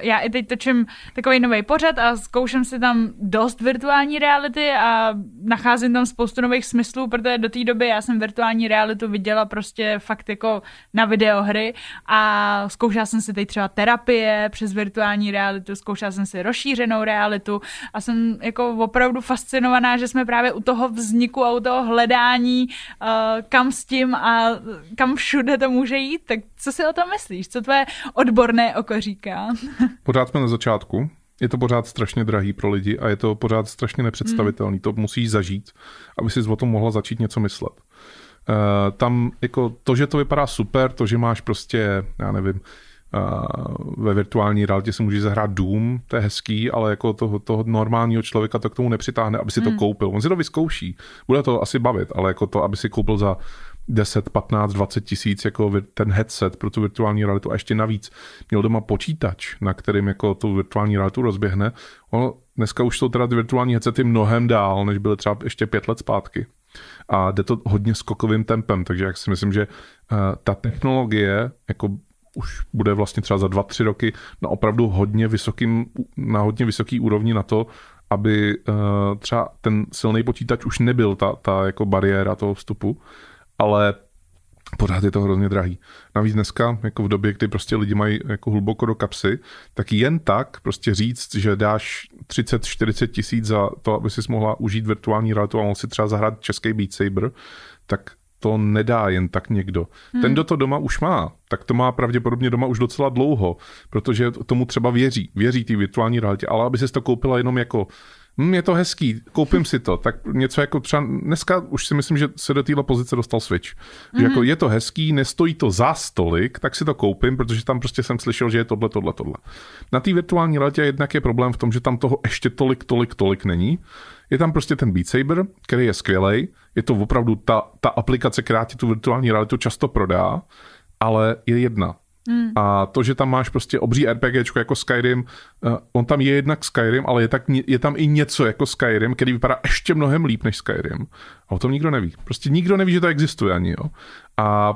já i teď točím takový nový pořad a zkouším si tam dost virtuální reality a nacházím tam spoustu nových smyslů, protože do té doby já jsem virtuální realitu viděla prostě fakt jako na videohry a zkoušela jsem si teď třeba terapie přes virtuální realitu, zkoušela jsem si rozšířenou realitu a jsem jako opravdu fascinovaná, že jsme právě u toho vzniku a u toho hledání kam s tím a kam všude to může jít, tak co si o tom myslíš? Co tvoje odborné oko říká? Pořád jsme na začátku. Je to pořád strašně drahý pro lidi a je to pořád strašně nepředstavitelný. To musíš zažít, aby si o tom mohla začít něco myslet. Tam jako to, že to vypadá super, to, že máš prostě, já nevím, ve virtuální realitě si můžeš zahrát Doom, to je hezký, ale jako toho normálního člověka to k tomu nepřitáhne, aby si to koupil. On si to vyzkouší, bude to asi bavit, ale jako to, aby si koupil za 10, 15, 20 tisíc jako ten headset pro tu virtuální realitu a ještě navíc měl doma počítač, na kterým jako tu virtuální realitu rozběhne. Ono, dneska už jsou teda ty virtuální headsety mnohem dál, než byly třeba ještě 5 let zpátky. A jde to hodně skokovým tempem, takže jak si myslím, že ta technologie jako už bude vlastně třeba za 2-3 roky na opravdu hodně vysoký úrovni na to, aby třeba ten silný počítač už nebyl ta jako bariéra toho vstupu, ale pořád je to hrozně drahý. Navíc dneska, jako v době, kdy prostě lidi mají jako hluboko do kapsy, tak jen tak prostě říct, že dáš 30-40 tisíc za to, aby si mohla užít virtuální realitu a mohl si třeba zahrát český Beat Saber, tak to nedá jen tak někdo. Ten, kdo to doma už má, tak to má pravděpodobně doma už docela dlouho, protože tomu třeba věří té virtuální realitě, ale aby si to koupila jenom jako je to hezký, koupím si to, tak něco jako třeba dneska už si myslím, že se do téhle pozice dostal Switch. Že jako je to hezký, nestojí to za stolik, tak si to koupím, protože tam prostě jsem slyšel, že je tohle. Na té virtuální realitě jednak je problém v tom, že tam toho ještě tolik není. Je tam prostě ten Beat Saber, který je skvělej, je to opravdu ta aplikace, která ti tu virtuální realitu často prodá, ale je jedna. A to, že tam máš prostě obří RPGčko jako Skyrim, on tam je jednak Skyrim, ale je tam i něco jako Skyrim, který vypadá ještě mnohem líp než Skyrim. A o tom nikdo neví. Prostě nikdo neví, že to existuje ani. Jo? A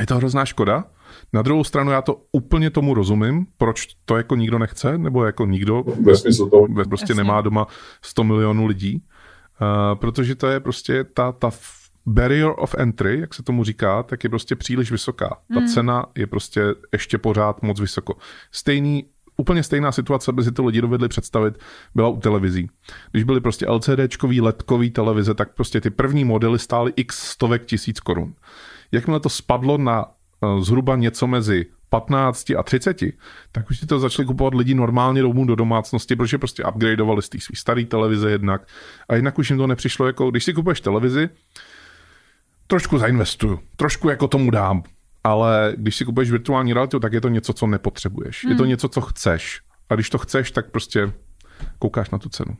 je to hrozná škoda. Na druhou stranu já to úplně tomu rozumím, proč to jako nikdo nechce, nebo jako nikdo ve smyslu toho prostě nemá doma 100 milionů lidí, protože to je prostě ta barrier of entry, jak se tomu říká, tak je prostě příliš vysoká. Ta cena je prostě ještě pořád moc vysoko. Úplně stejná situace, by si to lidi dovedli představit, byla u televizí. Když byly prostě LCDčkový, ledkový televize, tak prostě ty první modely stály x stovek tisíc korun. Jakmile to spadlo na zhruba něco mezi 15 a 30, tak už si to začali kupovat lidi normálně domů do domácnosti, protože prostě upgradeovali z té svý starý televize jednak. A jinak už jim to nepřišlo, jako když si kupuješ televizi, trošku zainvestuju, trošku jako tomu dám, ale když si kupuješ virtuální realitu, tak je to něco, co nepotřebuješ. Je to něco, co chceš. A když to chceš, tak prostě koukáš na tu cenu.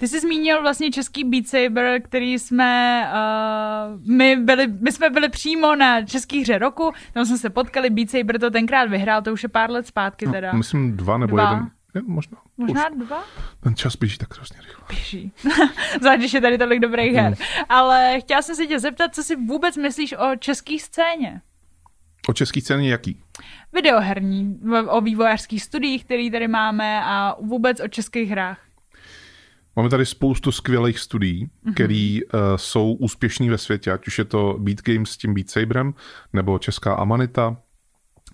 Ty jsi zmínil vlastně český Beat Saber, který jsme, my jsme byli přímo na český hře roku, tam jsme se potkali, Beat Saber to tenkrát vyhrál, to už je pár let zpátky teda. No, myslím dva nebo jeden. Ne, možná dva? Ten čas běží tak hrozně rychle. Běží. Zvlášť, když je tady tolik dobrých her. Ale chtěla jsem se tě zeptat, co si vůbec myslíš o české scéně? O české scéně jaký? Videoherní, o vývojářských studiích, které tady máme a vůbec o českých hrách. Máme tady spoustu skvělých studií, který jsou úspěšní ve světě, ať už je to Beat Games s tím Beat Saberem, nebo česká Amanita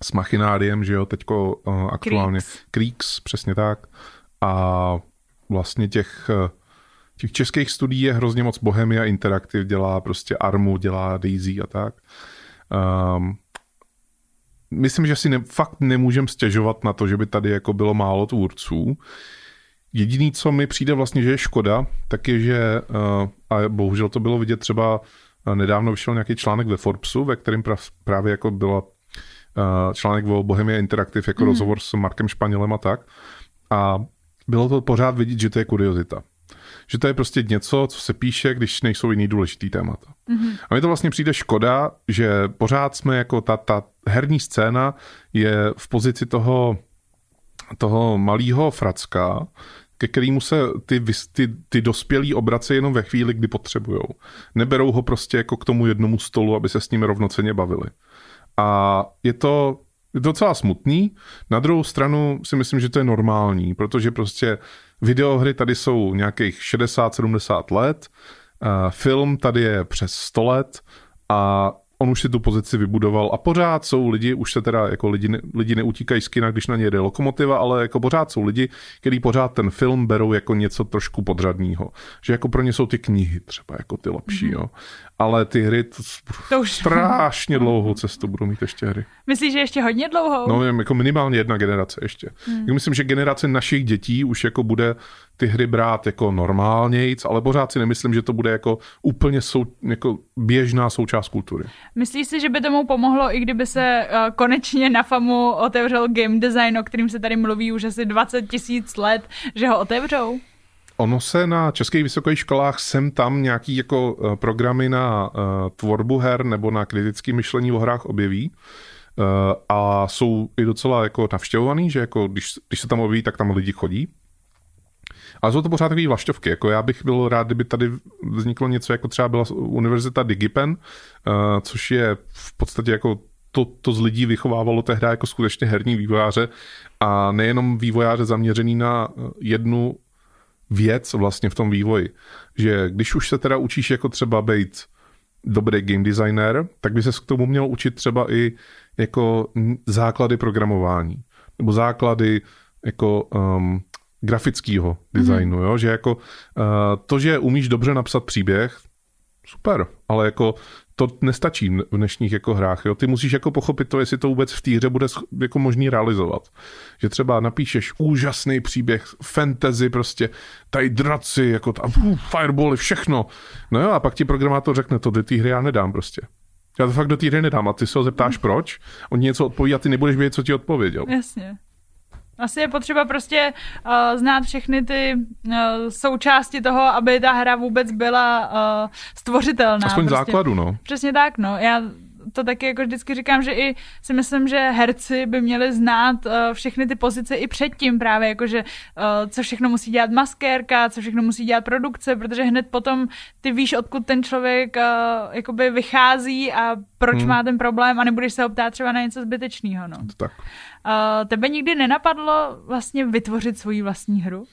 s Machináriem, že jo, teďko aktuálně Kriegs, přesně tak. A vlastně těch českých studií je hrozně moc. Bohemia Interactive dělá prostě Armu, dělá Daisy a tak. Myslím, že si fakt nemůžem stěžovat na to, že by tady jako bylo málo tvůrců. Jediný, co mi přijde vlastně, že je škoda, tak je, že, a bohužel to bylo vidět, třeba nedávno vyšel nějaký článek ve Forbesu, ve kterém právě jako byla článek o Bohemia Interactive, jako rozhovor s Markem Španělem a tak. A bylo to pořád vidět, že to je kuriozita. Že to je prostě něco, co se píše, když nejsou jiný důležitý témata. A mně to vlastně přijde škoda, že pořád jsme jako ta herní scéna je v pozici toho malého fracka, ke kterému se ty dospělí obrace jenom ve chvíli, kdy potřebujou. Neberou ho prostě jako k tomu jednomu stolu, aby se s ním rovnocenně bavili. A je to docela smutný. Na druhou stranu si myslím, že to je normální, protože prostě videohry tady jsou nějakých 60-70 let, film tady je přes 100 let a on už si tu pozici vybudoval a pořád jsou lidi, už se teda jako lidi neutíkají z kina, když na ně jede lokomotiva, ale jako pořád jsou lidi, kteří pořád ten film berou jako něco trošku podřadného. Že jako pro ně jsou ty knihy třeba jako ty lepší, jo. Ale ty hry to už strašně dlouhou cestu budou mít ještě hry. Myslíš, že ještě hodně dlouhou? No, jako minimálně jedna generace ještě. Myslím, že generace našich dětí už jako bude ty hry brát jako normálnějc, ale pořád si nemyslím, že to bude jako úplně jako běžná součást kultury. Myslíš si, že by tomu pomohlo, i kdyby se konečně na FAMu otevřel game design, o kterým se tady mluví už asi 20 000 let, že ho otevřou? Ono se na českých vysokých školách sem tam nějaký jako programy na tvorbu her nebo na kritické myšlení o hrách objeví. A jsou i docela jako navštěvovaný, že jako když se tam objeví, tak tam lidi chodí. Ale jsou to pořád takové vlašťovky. Jako já bych byl rád, kdyby tady vzniklo něco, jako třeba byla univerzita DigiPen, což je v podstatě jako to z lidí vychovávalo tehdy jako skutečně herní vývojáře a nejenom vývojáře zaměřený na jednu věc vlastně v tom vývoji. Že když už se teda učíš jako třeba být dobrý game designer, tak by se k tomu měl učit třeba i jako základy programování. Nebo základy jako grafického designu, jo? Že jako to, že umíš dobře napsat příběh, super, ale jako to nestačí v dnešních jako hrách, jo? Ty musíš jako pochopit to, jestli to vůbec v té hře bude jako možný realizovat. Že třeba napíšeš úžasný příběh, fantasy prostě, tady draci, jako firebally, všechno. No jo, a pak ti programátor řekne, to do té hry já nedám prostě. Já to fakt do té hry nedám a ty se ho zeptáš proč, on něco odpoví a ty nebudeš vědět, co ti odpověděl. Jasně. Asi je potřeba prostě znát všechny ty součásti toho, aby ta hra vůbec byla stvořitelná. Aspoň prostě. Základu, no. Přesně tak, no. Já to taky jako vždycky říkám, že i si myslím, že herci by měli znát všechny ty pozice i předtím právě, jakože co všechno musí dělat maskérka, co všechno musí dělat produkce, protože hned potom ty víš, odkud ten člověk jakoby vychází a proč má ten problém a nebudeš se ho ptát třeba na něco zbytečného, no. Tak. Tebe nikdy nenapadlo vlastně vytvořit svoji vlastní hru?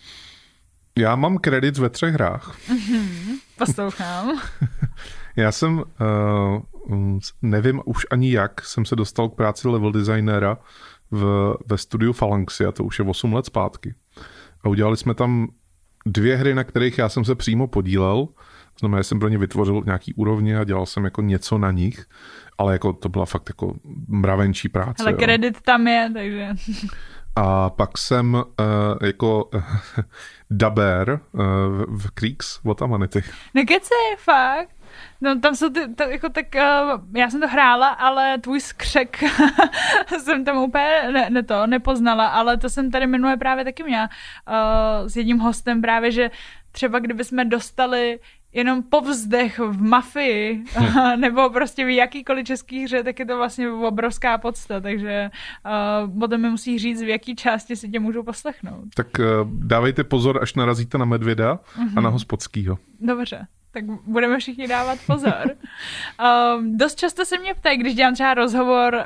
Já mám kredit ve 3 hrách. Poslouchám. Já jsem, nevím už ani jak, jsem se dostal k práci level designera ve studiu Falanxy, a to už je 8 let zpátky. A udělali jsme tam 2 hry, na kterých já jsem se přímo podílel. Znamená, že jsem pro ně vytvořil nějaký úrovně a dělal jsem jako něco na nich, ale jako to byla fakt jako mravenčí práce. Ale kredit tam je, takže... A pak jsem jako dabér v Kriegs od Amanity. Nekeci, fakt. No tam jsou jako tak, já jsem to hrála, ale tvůj skřek jsem tam úplně nepoznala, ale to jsem tady minule právě taky měla s jedním hostem právě, že třeba kdybychom dostali jenom povzdech v Mafii, nebo prostě v jakýkoliv český hře, tak je to vlastně obrovská podsta, takže potom mi musí říct, v jaký části si tě můžou poslechnout. Tak dávejte pozor, až narazíte na Medvěda a na Hospodskýho. Dobře. Tak budeme všichni dávat pozor. Dost často se mě ptají, když dělám třeba rozhovor,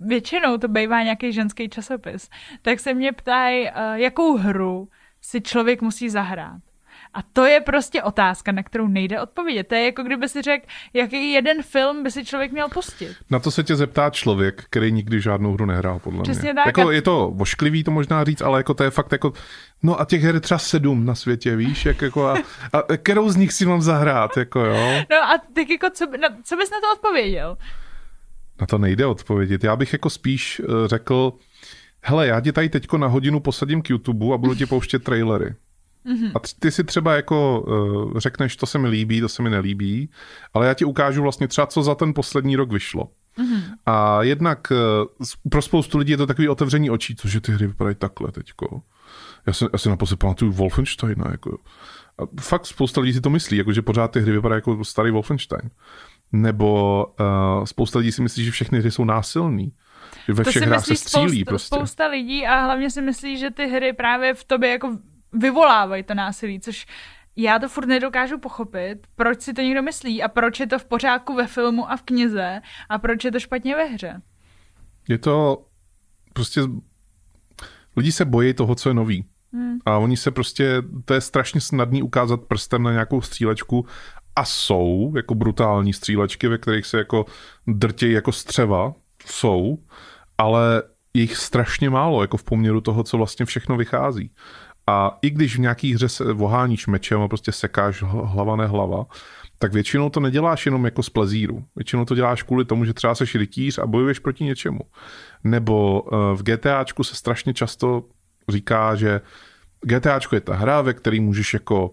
většinou to bývá nějaký ženský časopis, tak se mě ptají, jakou hru si člověk musí zahrát. A to je prostě otázka, na kterou nejde odpovědět. To je jako kdyby si řekl, jaký jeden film by si člověk měl pustit. Na to se tě zeptá člověk, který nikdy žádnou hru nehrál, podle mě. Tak. Jako je to ošklivý, to možná říct, ale jako to je fakt jako... No a těch her třeba 7 na světě, víš, jak jako a kterou z nich si mám zahrát, jako jo. No a tak jako, co bys na to odpověděl? Na to nejde odpovědět. Já bych jako spíš řekl, hele, já tě tady teďko na hodinu posadím k YouTube a budu ti pouštět trailery. A ty si třeba jako řekneš, to se mi líbí, to se mi nelíbí, ale já ti ukážu vlastně třeba, co za ten poslední rok vyšlo. A jednak pro spoustu lidí je to takový otevření očí, cože ty hry vypadají takhle teďko. Já si naposled pamatuju Wolfensteina. Jako. A fakt spousta lidí si to myslí, jako, že pořád ty hry vypadají jako starý Wolfenstein. Nebo spousta lidí si myslí, že všechny hry jsou násilný. Že ve všech hrách se střílí prostě. Spousta lidí a hlavně si myslí, že ty hry právě v tobě jako vyvolávají to násilí, což já to furt nedokážu pochopit, proč si to někdo myslí a proč je to v pořádku ve filmu a v knize a proč je to špatně ve hře. Je to prostě... Lidi se bojí toho, co je nový. A oni se prostě... To je strašně snadný ukázat prstem na nějakou střílečku a jsou jako brutální střílečky, ve kterých se jako drtějí jako střeva. Jsou. Ale je jich strašně málo jako v poměru toho, co vlastně všechno vychází. A i když v nějaký hře se voháníš mečem a prostě sekáš hlava ne hlava, tak většinou to neděláš jenom jako z plezíru. Většinou to děláš kvůli tomu, že třeba seš rytíř a bojuješ proti něčemu. Nebo v GTAčku se strašně často říká, že GTAčko je ta hra, ve který můžeš jako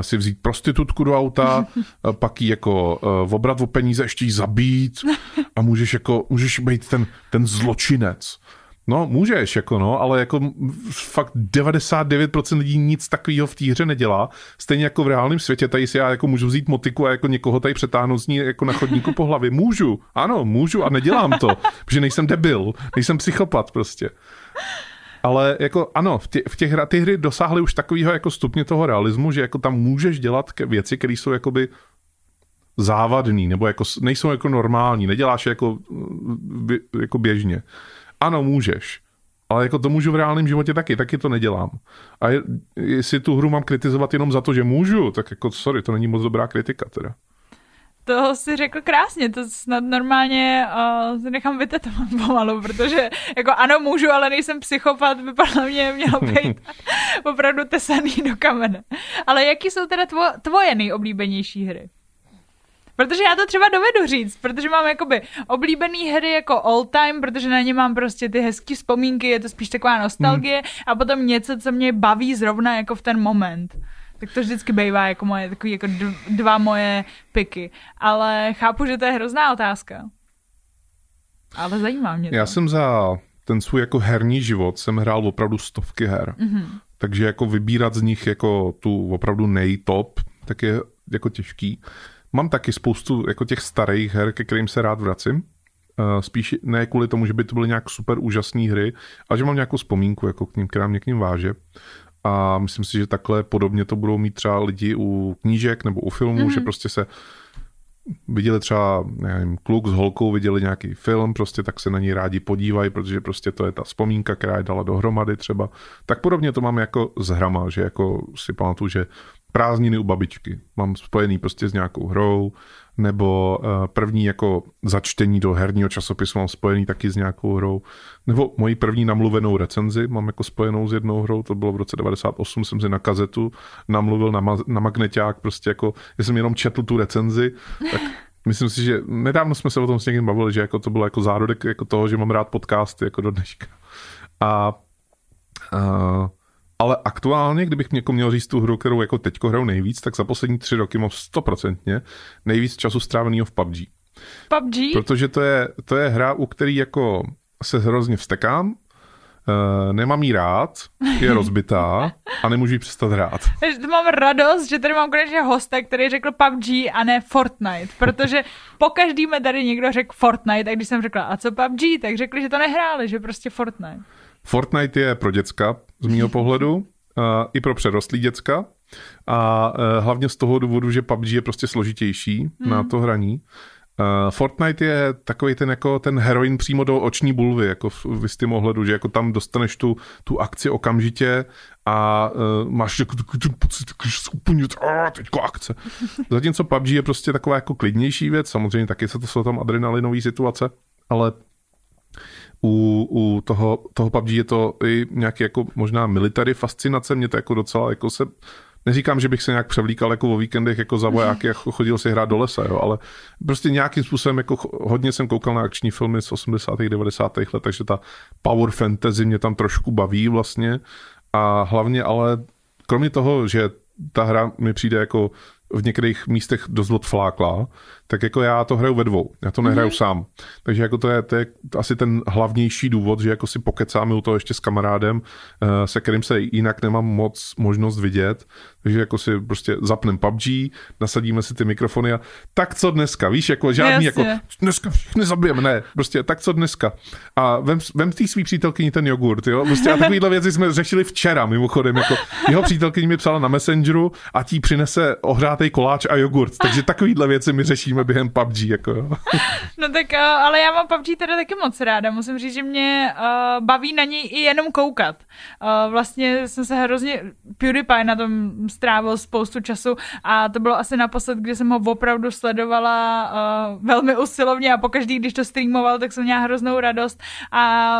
si vzít prostitutku do auta, pak ji jako obrat o peníze, ještě ji zabít a můžeš být ten zločinec. No, můžeš, jako no, ale jako fakt 99% lidí nic takového v té hře nedělá. Stejně jako v reálném světě, tady si já jako můžu vzít motiku a jako někoho tady přetáhnout z ní jako na chodníku po hlavě. Můžu, ano, můžu a nedělám to, protože nejsem debil, nejsem psychopat prostě. Ale jako ano, ty hry dosáhly už takového jako stupně toho realismu, že jako tam můžeš dělat věci, které jsou jakoby závadný, nebo jako nejsou jako normální, neděláš jako běžně. Ano, můžeš, ale jako to můžu v reálném životě taky to nedělám. A jestli tu hru mám kritizovat jenom za to, že můžu, tak jako sorry, to není moc dobrá kritika teda. To si řekl krásně, to snad normálně se nechám vytetovat pomalu, protože jako ano, můžu, ale nejsem psychopat, by podle mě mělo být opravdu tesaný do kamene. Ale jaký jsou teda tvoje nejoblíbenější hry? Protože já to třeba dovedu říct, protože mám jakoby oblíbený hry jako all time, protože na ně mám prostě ty hezký vzpomínky, je to spíš taková nostalgie a potom něco, co mě baví zrovna jako v ten moment. Tak to vždycky bývá jako moje, takový jako dva moje piky. Ale chápu, že to je hrozná otázka. Ale zajímá mě to. Já jsem za ten svůj jako herní život jsem hrál opravdu stovky her. Takže jako vybírat z nich jako tu opravdu nejtop, tak je jako těžký. Mám taky spoustu jako těch starých her, ke kterým se rád vracím. Spíš ne kvůli tomu, že by to byly nějak super úžasné hry, ale že mám nějakou vzpomínku, jako k ním, která mě k ním váže. A myslím si, že takhle podobně to budou mít třeba lidi u knížek nebo u filmů, že prostě se viděli třeba, nevím, kluk s holkou, viděli nějaký film, prostě tak se na něj rádi podívají, protože prostě to je ta vzpomínka, která je dala dohromady třeba. Tak podobně to mám jako s hrama, že jako si pamatuju, že Prázdniny u babičky mám spojený prostě s nějakou hrou, nebo první jako začtení do herního časopisu mám spojený taky s nějakou hrou, nebo moji první namluvenou recenzi mám jako spojenou s jednou hrou, to bylo v roce 98, jsem si na kazetu namluvil na magneťák, prostě jako, já jsem jenom četl tu recenzi, tak myslím si, že nedávno jsme se o tom s někým bavili, že jako to bylo jako zárodek jako toho, že mám rád podcasty jako do dneška. Ale aktuálně, kdybych měl říct tu hru, kterou jako teďko hraju nejvíc, tak za poslední 3 roky mám 100% nejvíc času stráveného v PUBG. PUBG? Protože to je hra, u který jako se hrozně vztekám, Nemám ji rád, je rozbitá a nemůžu ji přestat hrát. Mám radost, že tady mám konečně hosta, který řekl PUBG a ne Fortnite, protože pokaždý mi tady někdo řekl Fortnite a když jsem řekla, a co PUBG, tak řekli, že to nehráli, že prostě Fortnite. Fortnite je pro děcka, z mýho pohledu, i pro přerostlý děcka a hlavně z toho důvodu, že PUBG je prostě složitější na to hraní. Fortnite je takový ten jako ten heroin přímo do oční bulvy, jako v jistém ohledu, že jako tam dostaneš tu akci okamžitě a máš jako ten pocit, že jsi úplně teďko akce. Zatímco PUBG je prostě taková jako klidnější věc, samozřejmě taky se to jsou tam adrenalinové situace, ale u toho PUBG je to i nějaký jako možná military fascinace, mě to jako docela jako se... Neříkám, že bych se nějak převlíkal jako o víkendech jako za vojáky a chodil si hrát do lesa, jo, ale prostě nějakým způsobem jako hodně jsem koukal na akční filmy z 80. 90. let, takže ta power fantasy mě tam trošku baví vlastně a hlavně ale kromě toho, že ta hra mi přijde jako v některých místech dost odfláklá, tak jako já to hraju ve dvou, já to nehraju sám. Takže jako to je asi ten hlavnější důvod, že jako si pokecáme u toho ještě s kamarádem, se kterým se jinak nemám moc možnost vidět, takže jako si prostě zapneme PUBG, nasadíme si ty mikrofony a tak co dneska, víš, jako žádný jasně. Jako dneska všichni zabijeme, ne, prostě tak co dneska. A vem tý svý přítelkyni ten jogurt, jo, prostě a takovýhle věci jsme řešili včera mimochodem, jako jeho přítelkyni mi psala na Messengeru a tí přinese ohřátej koláč a jogurt, takže takovýhle věci my řešíme během PUBG, jako jo. No tak, ale já mám PUBG teda taky moc ráda, musím říct, že mě baví na něj i jenom koukat. Vlastně jsem se hrozně, PewDiePie na tom strávil spoustu času a to bylo asi naposled, kdy jsem ho opravdu sledovala velmi usilovně a pokaždý, když to streamoval, tak jsem měla hroznou radost a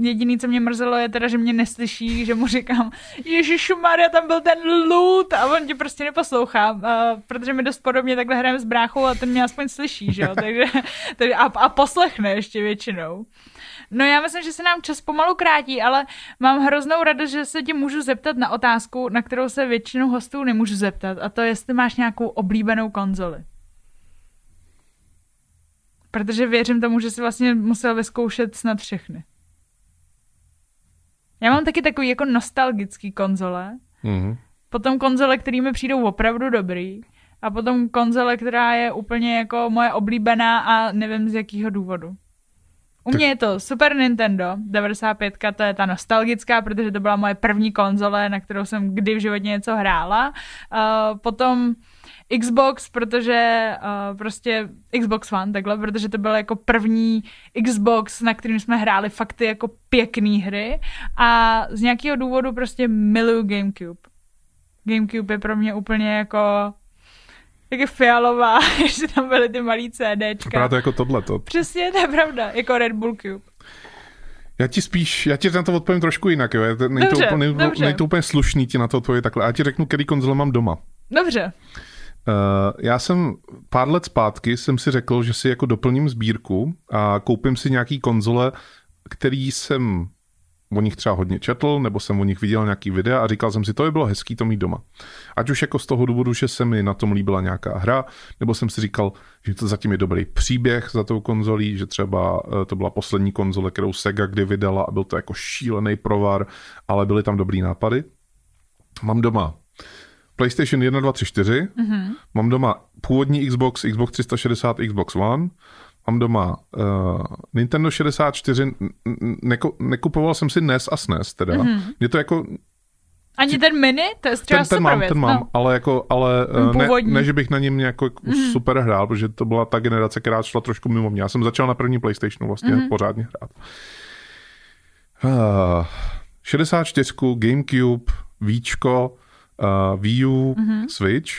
jediný, co mě mrzelo, je teda, že mě neslyší, že mu říkám, ježišumarja, tam byl ten loot a on tě prostě neposlouchá, protože my dost podobně takhle hrajeme s bráchou a ten mě aspoň slyší, že jo, takže a poslechne ještě většinou. No já myslím, že se nám čas pomalu krátí, ale mám hroznou radost, že se tě můžu zeptat na otázku, na kterou se většinou hostů nemůžu zeptat, a to jestli máš nějakou oblíbenou konzoli. Protože věřím tomu, že jsi vlastně musel vyzkoušet snad všechny. Já mám taky takový jako nostalgický konzole, potom konzole, které mi přijdou opravdu dobrý a potom konzole, která je úplně jako moje oblíbená a nevím z jakého důvodu. U mě je to Super Nintendo 95, to je ta nostalgická, protože to byla moje první konzole, na kterou jsem kdy v životě něco hrála. Potom Xbox, protože prostě Xbox One takhle, protože to byl jako první Xbox, na kterým jsme hráli fakt ty jako pěkný hry a z nějakého důvodu prostě miluju GameCube. GameCube je pro mě úplně jako... Tak je fialová, že tam byly ty malý CDčka. Vypadá to jako tohleto. Přesně, to je pravda, jako Red Bull Cube. Já ti na to odpovím trošku jinak, jo. Není to úplně slušný ti na to odpovědět takhle. Já ti řeknu, který konzole mám doma. Dobře. Já jsem pár let zpátky jsem si řekl, že si jako doplním sbírku a koupím si nějaký konzole, který jsem o nich třeba hodně četl, nebo jsem o nich viděl nějaký videa a říkal jsem si, to by bylo hezký to mít doma. Ať už jako z toho důvodu, že se mi na tom líbila nějaká hra, nebo jsem si říkal, že to zatím je dobrý příběh za tou konzolí, že třeba to byla poslední konzole, kterou Sega kdy vydala a byl to jako šílený provar, ale byly tam dobrý nápady. Mám doma PlayStation 1, 2, 3, 4, mám doma původní Xbox, Xbox 360, Xbox One, mám doma Nintendo 64, nekupoval jsem si NES a SNES teda. Mě to jako... Ani ten mini? To je třeba super věc. Ten mám, no. ale že bych na něm nějako super hrál, protože to byla ta generace, která šla trošku mimo mě. Já jsem začal na první PlayStationu vlastně pořádně hrát. 64, GameCube, Víčko, Wii U, Switch,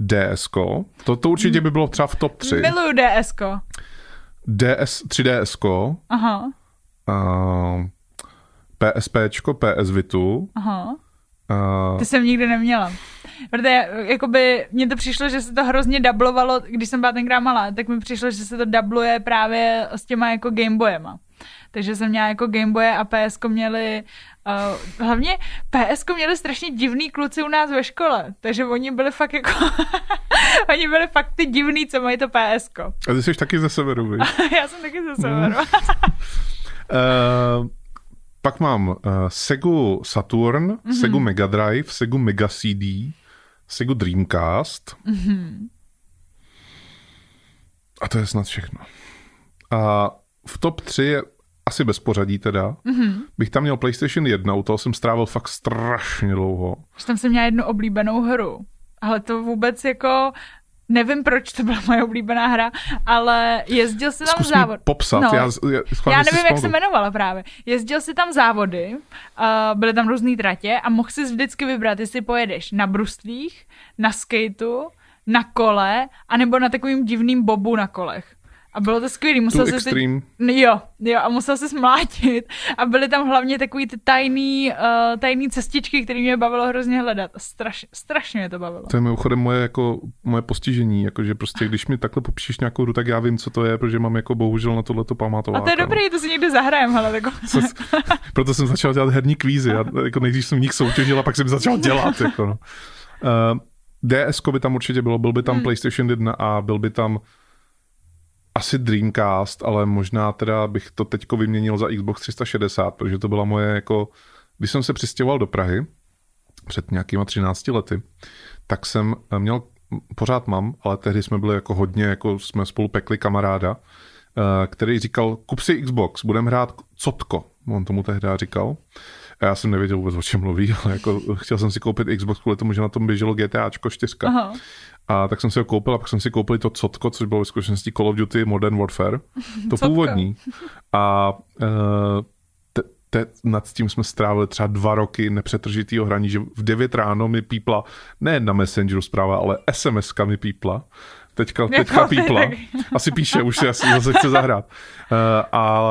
DSko. To určitě by bylo třeba v top 3. Miluju DSko. 3DSko, PSPčko, PS Vitu. To jsem nikdy neměla. Protože jakoby mně to přišlo, že se to hrozně dublovalo, když jsem byla tenkrát malá, tak mi přišlo, že se to dubluje právě s těma jako Gameboyema. Takže jsem měla jako Gameboye a PSko měli, hlavně PSko měli strašně divný kluci u nás ve škole, takže oni byli fakt jako, oni byli fakt ty divný, co mají to PSko. A ty jsi taky ze severu, víš? Já jsem taky ze severu. Pak mám Segu Saturn, mm-hmm. Segu Mega Drive, Segu Mega CD, Segu Dreamcast. Mm-hmm. A to je snad všechno. A v top 3 je asi bez pořadí teda. Mm-hmm. Bych tam měl PlayStation 1, u toho jsem strávil fakt strašně dlouho. Už tam jsem měla jednu oblíbenou hru. Ale to vůbec jako... Nevím, proč to byla moje oblíbená hra, ale jezdil si tam závod. Popsat. No. Já nevím, jak se jmenovala právě. Jezdil si tam závody, byly tam různý tratě a mohl si vždycky vybrat, jestli pojedeš na bruslích, na skateu, na kole, anebo na takovým divným bobu na kolech. A bylo to skvělý. Musel si Jo, a musel se mlátit. A byly tam hlavně takový ty tajný cestičky, které mě bavilo hrozně hledat. Strašně mě to bavilo. To je mimochodem moje postižení, jakože prostě když mi takhle popíšeš nějakou hru, tak já vím, co to je, protože mám jako bohužel na tohleto pamatováka. A to je dobrý, to si někde zahrajem, hele, jako. Proto jsem začal dělat herní kvízy. Já jako nejdřív jsem v nich soutěžil a pak jsem začal dělat jako no. DSko by tam určitě bylo, byl by tam PlayStation 1 a byl by tam asi Dreamcast, ale možná teda bych to teďko vyměnil za Xbox 360, protože to byla moje jako... Když jsem se přistěhoval do Prahy před nějakýma 13 lety, tak jsem měl, pořád mám, ale tehdy jsme byli jako hodně, jako jsme spolu pekli kamaráda, který říkal, kup si Xbox, budem hrát cotko. On tomu tehdy říkal. A já jsem nevěděl vůbec, o čem mluví, ale jako chtěl jsem si koupit Xbox kvůli tomu, že na tom běželo GTAčko 4. Aha. A tak jsem si ho koupil a pak jsem si koupil to cotko, což bylo ve skutečnosti Call of Duty Modern Warfare. To původní. A nad tím jsme strávili třeba 2 roky nepřetržitýho hraní, že v 9 ráno mi pípla, ne na Messengeru zpráva, ale SMS-ka mi pípla. Teďka pípla. Asi píše, už si zase chce zahrát. A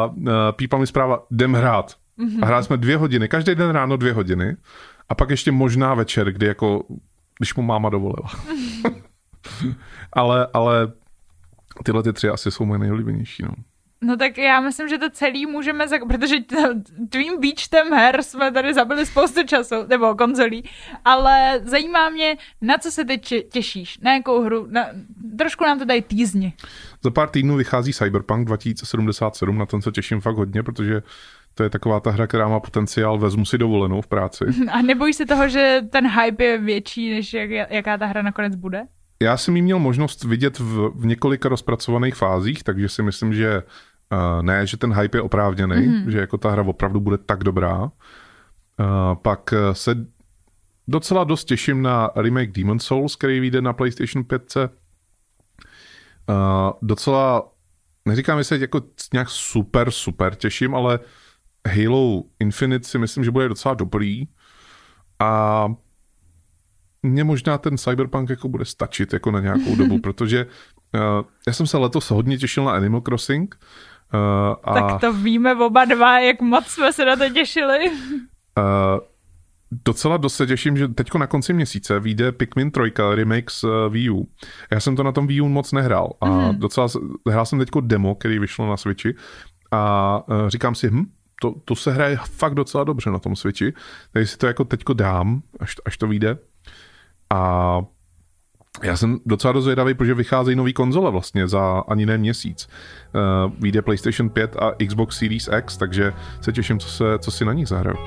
pípla mi zpráva, jdem hrát. A hráli jsme 2 hodiny, každý den ráno 2 hodiny. A pak ještě možná večer, kdy jako, když mu máma dovolila. ale tyhle ty 3 asi jsou moje nejoblíbenější. No tak já myslím, že to celý můžeme, protože tvým výčtem her jsme tady zabili spoustu času, nebo konzolí, ale zajímá mě, na co se teď těšíš, na jakou hru, trošku nám to dají týzni. Za pár týdnů vychází Cyberpunk 2077, na ten se těším fakt hodně, protože to je taková ta hra, která má potenciál, vezmu si dovolenou v práci. A nebojíš se toho, že ten hype je větší, než jaká ta hra nakonec bude? Já jsem ji měl možnost vidět v několika rozpracovaných fázích, takže si myslím, že ne, že ten hype je oprávněný, že jako ta hra opravdu bude tak dobrá. Pak se docela dost těším na remake Demon's Souls, který vyjde na PlayStation 5. Docela, neříkám, jestli jako nějak super těším, ale Halo Infinite si myslím, že bude docela dobrý a mně možná ten Cyberpunk jako bude stačit jako na nějakou dobu, protože já jsem se letos hodně těšil na Animal Crossing. Tak to víme oba dva, jak moc jsme se na to těšili. Docela dost se těším, že teďko na konci měsíce vyjde Pikmin 3 remake z Wii U. Já jsem to na tom Wii U moc nehrál a docela hrál jsem teďko demo, který vyšlo na Switchi a říkám si, to se hraje fakt docela dobře na tom Switchi, takže si to jako teďko dám, až to vyjde. A já jsem docela dost zvědavý, protože vycházejí nový konzole vlastně za ani ne měsíc. Vyjde PlayStation 5 a Xbox Series X, takže se těším, co si na nich zahraju.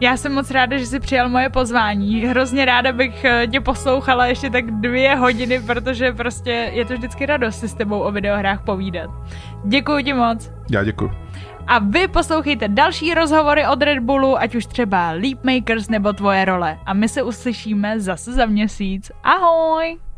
Já jsem moc ráda, že jsi přijal moje pozvání. Hrozně ráda bych tě poslouchala ještě tak 2 hodiny, protože prostě je to vždycky radost si s tebou o videohrách povídat. Děkuju ti moc. Já děkuju. A vy poslouchejte další rozhovory od Red Bullu, ať už třeba Leap Makers nebo Tvoje role. A my se uslyšíme zase za měsíc. Ahoj!